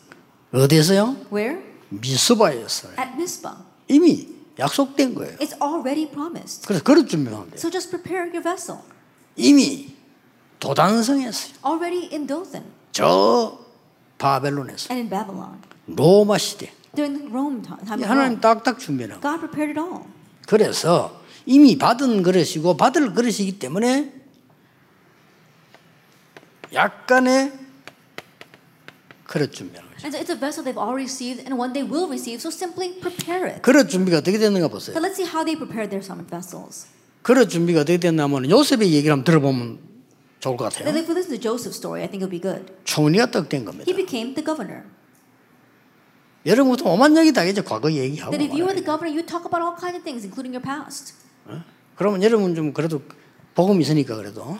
어디에서요? Where? 미스바에서. At Mizpah. 이미 약속된 거예요. It's already promised. 그래서 그릇 준비하면 돼요. So just prepare your vessel. 이미 도단성에서요. Already in Dothan. 저 바벨론에서. And in Babylon. 로마 시대. During Rome time. 하나님 딱딱 준비하고. God prepared it all. 그래서 이미 받은 그릇이고 받을 그릇이기 때문에 약간의 그릇 준비하는 거죠. It's a vessel they've already received and one they will receive, so simply prepare it. 그릇 준비가 어떻게 되는가 보세요. But let's see how they prepared their summit vessels. 그릇 준비가 어떻게 됐냐면 요셉의 얘기를 한번 들어보면 좋을 것 같아요. If we listen to Joseph's story, I think it'll be good. 총리가 딱 된 겁니다. He became the governor. 여러분도 오만 얘기 다 이제 과거 얘기하고. That if you were the governor, you talk about all kinds of things, including your past. 그러면 여러분 좀 그래도 복음이 있으니까 그래도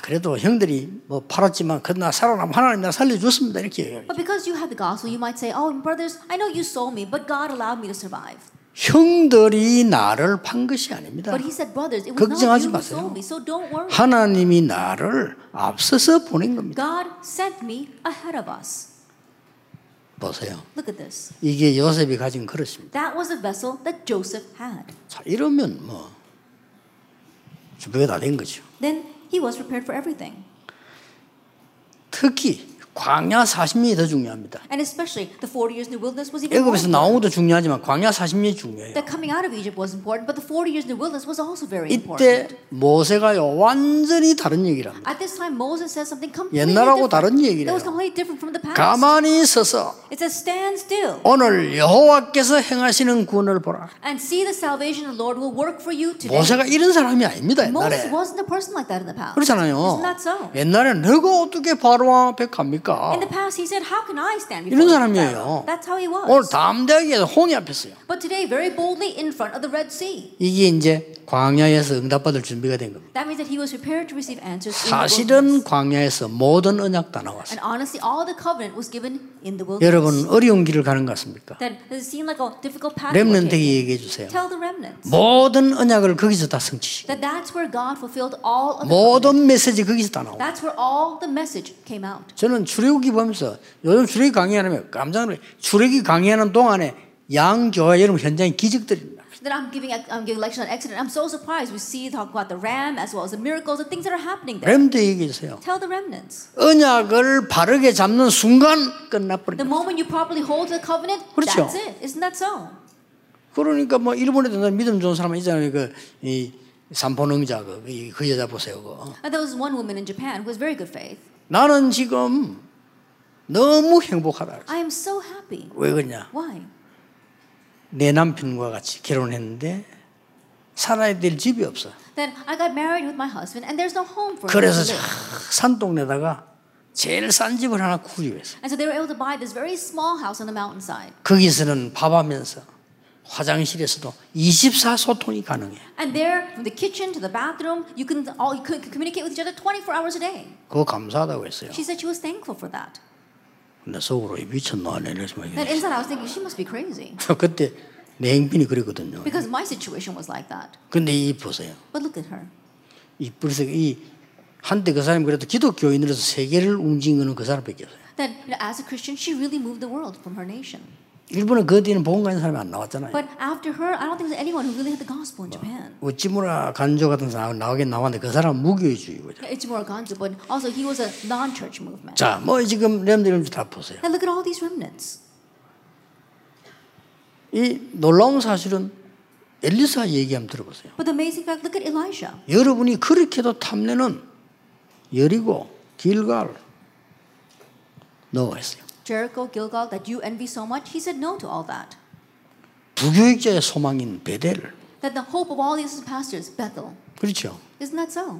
그래도 형들이 뭐 팔았지만 그러나 살아남아 하나님이 나 살려줬습니다 이렇게 얘기해요. But because you have the gospel, you might say, "Oh, brothers, I know you sold me, but God allowed me to survive." 형들이 나를 판 것이 아닙니다. But he said, "Brothers, it was not you who sold me, so don't worry." 하나님이 나를 앞서서 보낸 겁니다. God sent me ahead of us. 보세요. Look at this. 이게 요셉이 가진 그릇입니다. That was a vessel that Joseph had. 자, 이러면 뭐 준비가 다 된 거죠. Then he was prepared for everything. 특히 광야 40년이 더 중요합니다. And especially the 40 years in the wilderness was even more. 애굽에서 나온 것도 중요하지만 광야 40년이 중요해요. The coming out of Egypt was important, but the 40 years in the wilderness was also very important. 이때 모세가요 완전히 다른 얘기를 합니다. At this time Moses says something completely different. 옛날하고 다른 얘기를 해요. It was completely different from the past. 가만히 서서. It says stand still. 오늘 여호와께서 행하시는 구원을 보라. And see the salvation of the Lord will work for you today. 모세가 이런 사람이 아닙니다 옛날에. Moses wasn't a person like that in the past. 그렇잖아요. Isn't that so? 옛날에 너가 어떻게 바로와 백합니까? In the past, he said, "How can I stand before you?" That's how he was. 오늘 담대하게 홍해 앞에 서요. But today, very boldly in front of the Red Sea. 이게 이제 광야에서 응답받을 준비가 된 겁니다. That means that he was prepared to receive answers. 사실은 광야에서 모든 언약 다 나왔어요. And honestly, all the covenant was given in the wilderness. 여러분 어려운 길을 가는 것 같습니까? That seemed like a difficult path. 렘넌트에게 얘기해 주세요. Tell the remnants. 모든 언약을 거기서 다 성취시. That that's where God fulfilled all of the. 모든 메시지 거기서 다 나와. That's where all the message came out. 저는 출애굽기 보면서 요즘 출애굽기 강의하면 깜짝 놀래. 출애굽기 강의하는 동안에 양교회 여러분 현장에 기적들입니다. That I'm giving lecture on Exodus. I'm so surprised we see talk about the ram as well as the miracles and things that are happening there. 렘넌트 얘기해주세요. Tell the remnants. 언약을 바르게 잡는 순간 끝나버려. The moment you properly hold the covenant, 그렇죠? That's it. Isn't that so? 그러니까 뭐 일본에도 믿음 좋은 사람 있잖아요. 그이 삼포능자 그 여자 보세요. There was one woman in Japan who was very good faith. 나는 지금 너무 행복하다. I am so happy. 왜 그러냐? Why? 내 남편과 같이 결혼했는데 살아야 될 집이 없어. Then I got married with my husband and there's no home for me. 그래서 산동네다가 제일 싼 집을 하나 구입했어. And so they were able to buy this very small house on the mountainside. 거기서는 밥하면서 화장실에서도 24소통이 가능해. And there, from the kitchen to the bathroom, you can communicate with each other 24 hours a day. 그거 감사하다고 했어요. She said she was thankful for that. 근데 속으로 미쳤나 이러지 말고. Then inside I was thinking she must be crazy. 그때 내 행편이 그랬거든요. Because my situation was like that. 근데 이 보세요. But look at her. 이 벌써 이 한때 그 사람이 그래도 기독교인으로서 세계를 움직인 거는 그 사람밖에 없어요. That as a Christian, she really moved the world from her nation. 일본은 그 뒤에는 복음 가진 사람이 안 나왔잖아요. But after her, I don't think there's anyone who really had the gospel in Japan. 우찌무라 간조 같은 사람 나오긴 나왔는데 그 사람 무교주의고죠. 우찌무라 간조, but also he was a non-church movement. 자, 뭐 지금 렘들을 다 보세요. And look at all these remnants. 이 놀라운 사실은 엘리사 얘기 한번 들어보세요. But the amazing fact, look at Elijah. 여러분이 그렇게도 탐내는 여리고 길갈 넣어있어요. Jericho, Gilgal, that you envy so much. He said no to all that. 부교육자의 소망인 베델. That the hope of all these pastors, Bethel. 그렇죠. Isn't that so?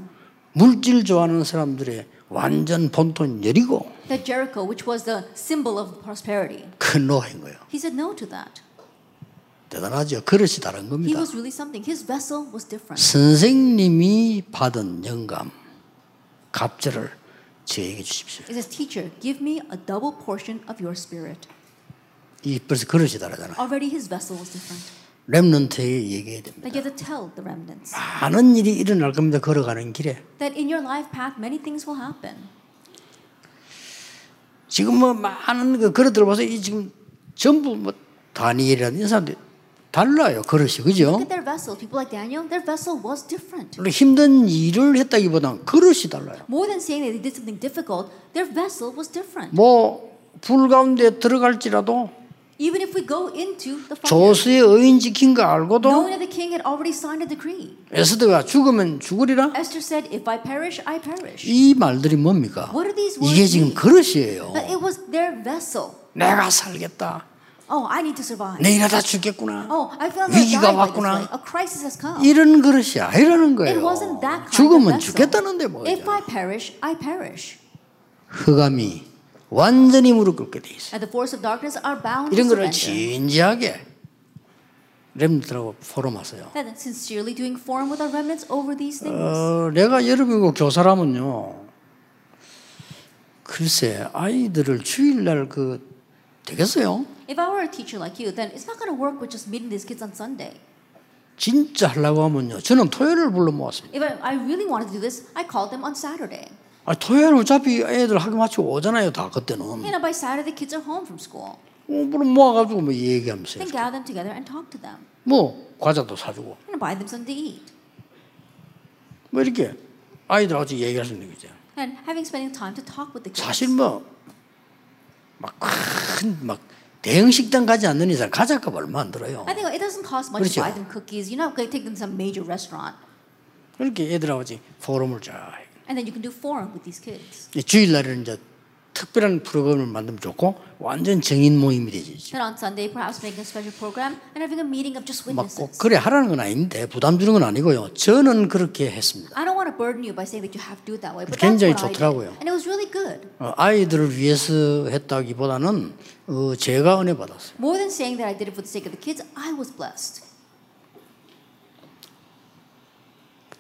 물질 좋아하는 사람들의 완전 본토인 여리고. That Jericho, which was the symbol of prosperity. 큰 노인 거예요. He said no to that. 대단하죠. 그릇이 다른 겁니다. He was really something. His vessel was different. 선생님이 받은 영감, 갑절을 제게 주십시오. It says, teacher, give me a double portion of your spirit. 이 벌써 그릇이 다르잖아요. Already his vessel was different. 렘넌트에게 얘기해야 됩니다. That you have to tell the remnants. 많은 일이 일어날 겁니다. 걸어가는 길에. That in your life path many things will happen. 지금 뭐 많은 그 그릇들 봐서 이 지금 전부 뭐 다니엘이라는 사람들 달라요 그릇이 그죠? 힘든 일을 했다기보다는 그릇이 달라요. 뭐 불 가운데 들어갈지라도 조수의 의인 지킨 거 알고도 에스더가 죽으면 죽으리라 이 말들이 뭡니까? 이게 지금 그릇이에요. 내가 살겠다. 내가 다 죽겠구나. 위기가 왔구나. 이런 그릇이 아니라는 거예요. 죽으면 죽겠다는데 뭐예요? 흑암이 완전히 무릎 꿇게 돼 있어요. 이런 거를 진지하게 렘넌트라고 포럼하세요. 내가 여러분이고 교사라면요. 글쎄 아이들을 주일날 그 되겠어요? If I were a teacher like you, then it's not going to work with just meeting these kids on Sunday. 진짜 하려고 하면요. 저는 토요일을 불러 모았습니다. If I really wanted to do this, I called them on Saturday. 아 토요일 어차피 애들 학교 마치고 오잖아요. 다 그때는. You know, by Saturday the kids are home from school. 그럼 모아가지고 뭐 얘기하면서. Then gather them together and talk to them. 뭐 과자도 사주고. You know, buy them something to eat. 뭐 이렇게 아이들하고 얘기할 수 있는 거죠. And having spending time to talk with the kids. 사실 뭐 막 큰 막 대형 식당 가지 않는 이상 가자값 얼마 안 들어요. I think it doesn't cost much to buy them cookies. You're not going to take them to some major restaurant. 그렇게 애들하고 포럼을 잘. And then you can do forum with these kids. 주일날은 이제 특별한 프로그램을 만들면 좋고 완전 정인 모임이 되지. And on Sunday perhaps make a special program and having a meeting of just witnesses. 막 그래 하라는 건 아닌데 부담 주는 건 아니고요. 저는 그렇게 했습니다. I don't want to burden you by saying that you have to do it that way. But 굉장히 좋더라고요. And it was really good. 아이들을 위해서 했다기보다는 제가 은혜 받았어요. More than saying that I did it for the sake of the kids, I was blessed.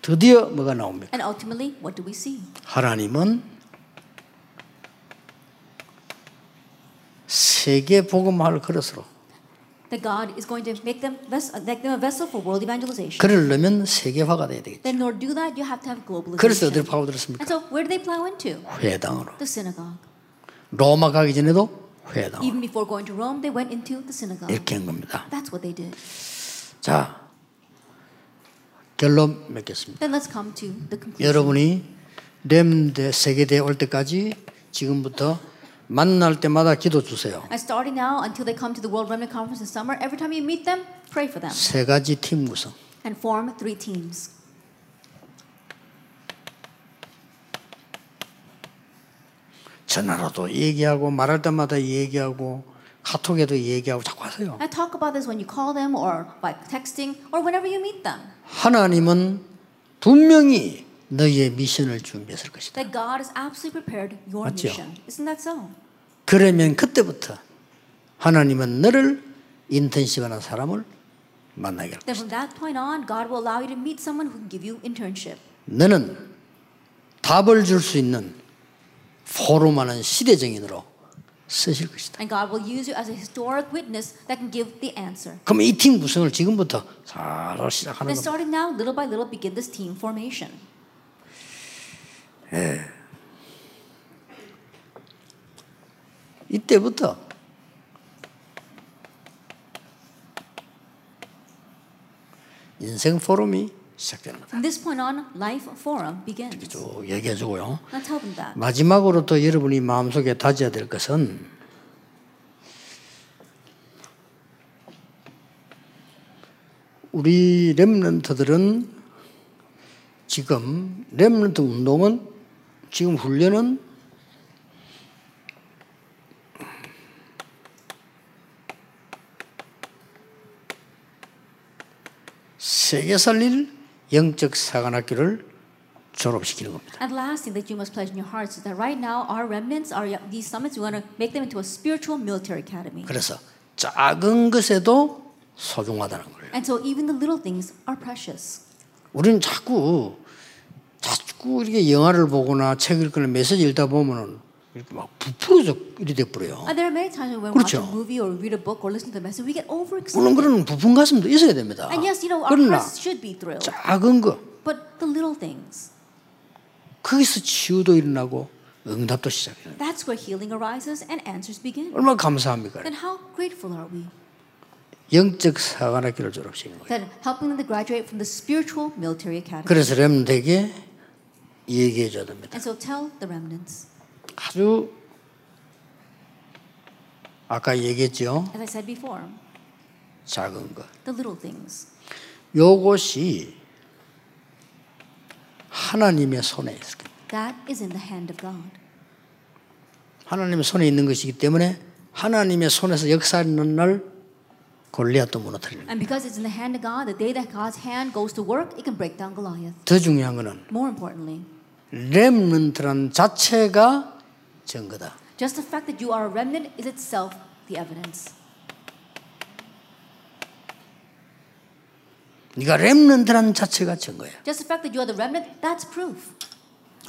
드디어 뭐가 나옵니까? And ultimately, what do we see? 하나님은 세계 복음화를 그릇으로. That God is going to make them a vessel for world evangelization. 그러려면 세계화가 돼야 되겠죠. Then, in order to do that, you have to have globalization. 그래서 어디를 파고들었습니까? And so, where do they plow into? 회당으로. The synagogue. 로마 가기 전에도 회당. Even before going to Rome, they went into the synagogue. 이렇게 한 겁니다. That's what they did. 자. 결론 맺겠습니다. 여러분이 렘대 세계대회 올 때까지 지금부터 만날 때마다 기도 주세요. 세 가지 팀 구성. 전화로도 얘기하고 말할 때마다 얘기하고 카톡에도 얘기하고 자꾸 하세요. I talk about this when you call them or by texting or whenever you meet them. 하나님은 분명히 너희의 미션을 준비했을 것이다. That God has absolutely prepared your mission. Isn't that so? 그러면 그때부터 하나님은 너를 인턴십하는 사람을 만나게 할 것이다. Then from that point on, God will allow you to meet someone who can give you internship. 너는 답을 줄 수 있는 포럼하는 시대 증인으로. 쓰실 것이다. And God will use you as a historic witness that can give the answer. 그럼 이 팀 구성을 지금부터 잘 시작하는 겁니다. Then starting now, little by little, begin this team formation. 예. 이때부터 인생 포럼이 시작됩니다. From this point on, life forum begins. 쭉 얘기해주고요. 마지막으로 또 여러분이 마음속에 다져야 될 것은 우리 렘넌트들은 지금 렘넌트 운동은 지금 훈련은 세계 살릴 영적 사관학교를 졸업시키는 겁니다. And lastly, that you must pledge in your hearts that right now our remnants are these summits. We want to make them into a spiritual military academy. 그래서 작은 것에도 소중하다는 거예요. And so even the little things are precious. 우리는 자꾸 이렇게 영화를 보거나 책 읽거나 메시지 읽다 보면은 이렇게 막 부풀어져 이리 돼버려요. 그렇죠. 물론 그런 부푼 가슴도 있어야 됩니다. 그러나 작은 거. 거기서 치유도 일어나고 응답도 시작해요. That's where healing arises and answers begin. 얼마나 감사합니까? Then how grateful are we? 영적 사관학교를 졸업시키는 거예요. Then helping them to graduate from the spiritual military academy. 그래서 렘넌트에게 얘기해 줘야 됩니다. And so tell the remnants. 아주 아까 얘기했죠. As I said before. 작은 것. The little things. 요것이 하나님의 손에 있습니다. That is in the hand of God. 하나님의 손에 있는 것이기 때문에 하나님의 손에서 역사하는 날 골리앗도 무너뜨립니다. And because it's in the hand of God, the day that God's hand goes to work, it can break down Goliath. 더 중요한 것은 more importantly, 렘넌트란 자체가 증거다. Just the fact that you are a remnant is itself the evidence. 네가 렘넌트란 자체가 증거야. Just the fact that you are the remnant, that's proof.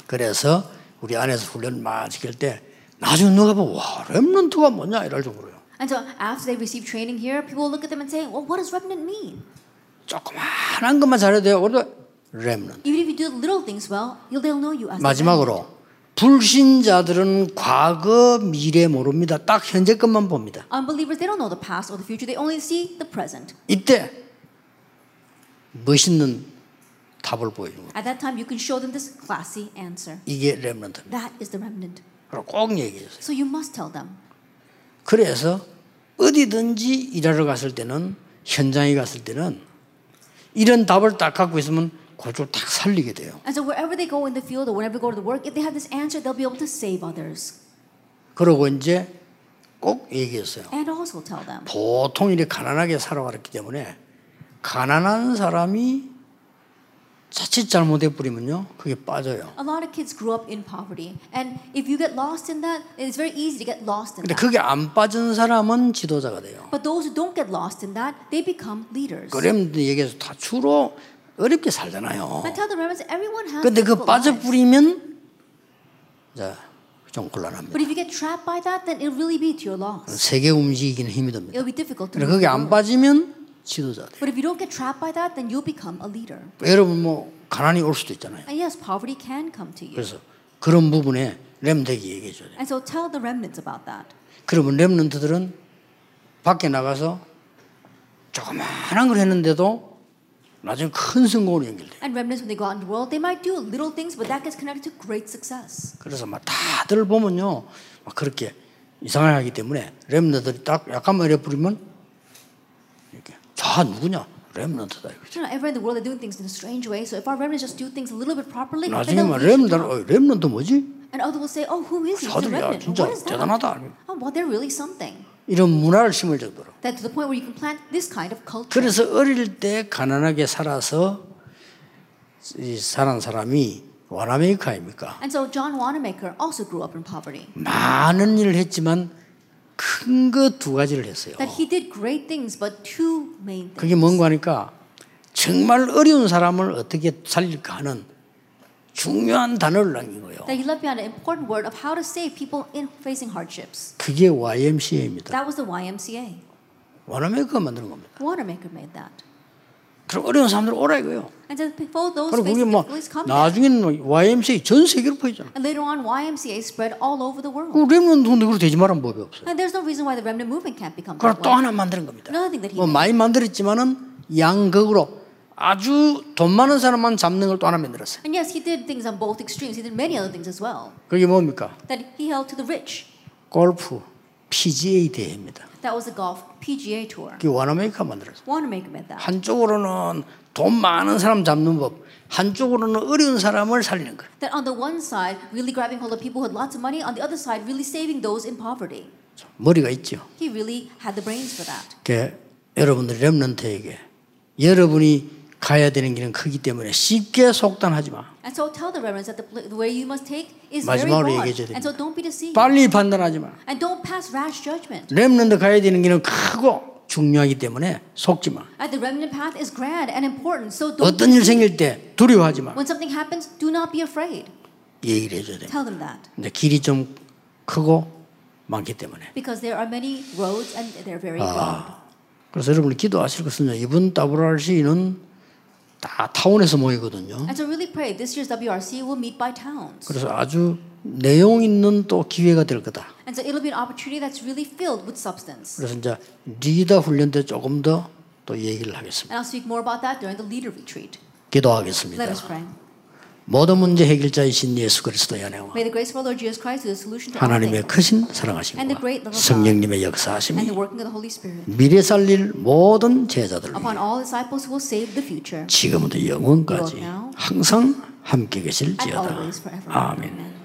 그래서 우리 안에서 훈련 많이 시킬 때 나중에 누가 보고 와 렘넌트가 뭐냐 이럴 정도로요. And so after they receive training here, people look at them and say, well, what does remnant mean? 조그만한 것만 잘해도 돼요. 그래도 remnant. Even if you do little things well, they'll know you as. 마지막으로 불신자들은 과거, 미래 모릅니다. 딱 현재 것만 봅니다. Unbelievers, they don't know the past or the future. They only see the present. 이때 멋있는 답을 보여주고. At that time, you can show them this classy answer. 이게 remnant입니다. That is the remnant. 그럼 꼭 얘기해 주세요. So you must tell them. 그래서 어디든지 일하러 갔을 때는 현장에 갔을 때는 이런 답을 딱 갖고 있으면 그걸 딱 살리게 돼요. And so wherever they go in the field or whenever they go to the work, if they have this answer, they'll be able to save others. 그러고 이제 꼭 얘기했어요. And also tell them. 보통 이렇게 가난하게 살아왔기 때문에 가난한 사람이 자칫 잘못해 버리면요, 그게 빠져요. A lot of kids grew up in poverty, and if you get lost in that, it's very easy to get lost in that. 근데 그게 안 빠진 사람은 지도자가 돼요. But those who don't get lost in that, they become leaders. 그럼 얘기해서 다 주로 어렵게 살잖아요. But tell the remnants, everyone has. 근데 그 빠져 버리면 자, 좀 곤란합니다. But if you get trapped by that, then it'll really be to your loss. 세계 움직이기는 힘이 듭니다. It'll be difficult. 그래 그게 안 빠지면 지도자. But if you don't get trapped by that, then you'll become a leader. 여러분 뭐 가난이 올 수도 있잖아요. And yes, poverty can come to you. 그래서 그런 부분에 렘넌트에게 얘기해 줘야 돼. And so tell the remnants about that. 그러면 렘넌트들은 밖에 나가서 조그마한 걸 했는데도 나중에 큰 성공으로 연결돼. And remnants when they go out in the world, they might do little things, but that gets connected to great success. 그래서 막 다들 보면요, 막 그렇게 이상하기 때문에 렘넌트들이 딱 약간만 이래 부리면. 다 누구냐? 렘넌트다 이거죠. Everywhere in the world they're doing things in a strange way. So if our remnants just do things a little bit properly, then they'll be. 렘넌트 뭐지? And others will say, "Oh, who is he? He's a remnant. What is that? Oh, well, they're really something." 이런 문화를 심을 정도로. That to the point where you can plant this kind of culture. 그래서 어릴 때 가난하게 살아서 사는 사람이 와나메이커입니까? And so John Wanamaker also grew up in poverty. 많은 일을 했지만. 큰 거 두 가지를 했어요. That he did great things, but two main things. 그게 뭔가 하니까 정말 어려운 사람을 어떻게 살릴까 하는 중요한 단어를 남긴 거예요. That he left behind an important word of how to save people in facing hardships. 그게 YMCA입니다. That was the YMCA. 워너메이커가 만든 겁니다. Wanamaker made that. 그럼 어려운 사람들 오라 이거요. And so before those facing difficulties come. 나중에는 YMCA 전 세계로 퍼지잖아. And later on, YMCA spread all over the world. 그 렘넌트인데 그걸 되지 말한 법이 없어요. And there's no reason why the remnant movement can't become. 그걸 또 하나 만드는 겁니다. Nothing that he. 뭐 많이 만들었지만은 양극으로 아주 돈 많은 사람만 잡는 걸 또 하나 만들었어요. And yes, he did things on both extremes. He did many other things as well. 그게 뭡니까? That he held to the rich. 골프 PGA 대회입니다. That was the golf PGA tour. 그 워너메이커 만들었어. Wanamaker made that. 한쪽으로는 돈 많은 사람 잡는 법, 한쪽으로는 어려운 사람을 살리는 것. That on the one side, really grabbing hold of people who had lots of money, on the other side, really saving those in poverty. 머리가 있죠. He really had the brains for that. 그 여러분들 렘넌트에게 여러분이 가야 되는 길은 크기 때문에 쉽게 속단하지 마. And so tell the remnants that the way you must take. 마지막으로 얘기해줘야 됩니다. 빨리 판단하지 마. 렘넌트 가야 되는 길은 크고 중요하기 때문에 속지 마. 어떤 일 생길 때 두려워하지 마. 얘기를 해줘야 됩니다. 근데 길이 좀 크고 많기 때문에. 그래서 여러분이 기도하실 것은요. 이번 WRC는 다 타운에서 모이거든요. And so really pray this year's WRC will meet by towns. 그래서 아주 내용 있는 또 기회가 될 거다. And so it'll be an opportunity that's really filled with substance. 그래서 이제 리더 훈련 때 조금 더 또 얘기를 하겠습니다. And I'll speak more about that during the leader retreat. 기도하겠습니다. Let us pray. 모든 문제 해결자이신 예수 그리스도의 은혜와 하나님의 크신 사랑하심과 성령님의 역사하심이 미래 살릴 모든 제자들을 위해 지금부터 영원까지 항상 함께 계실지어다. 아멘.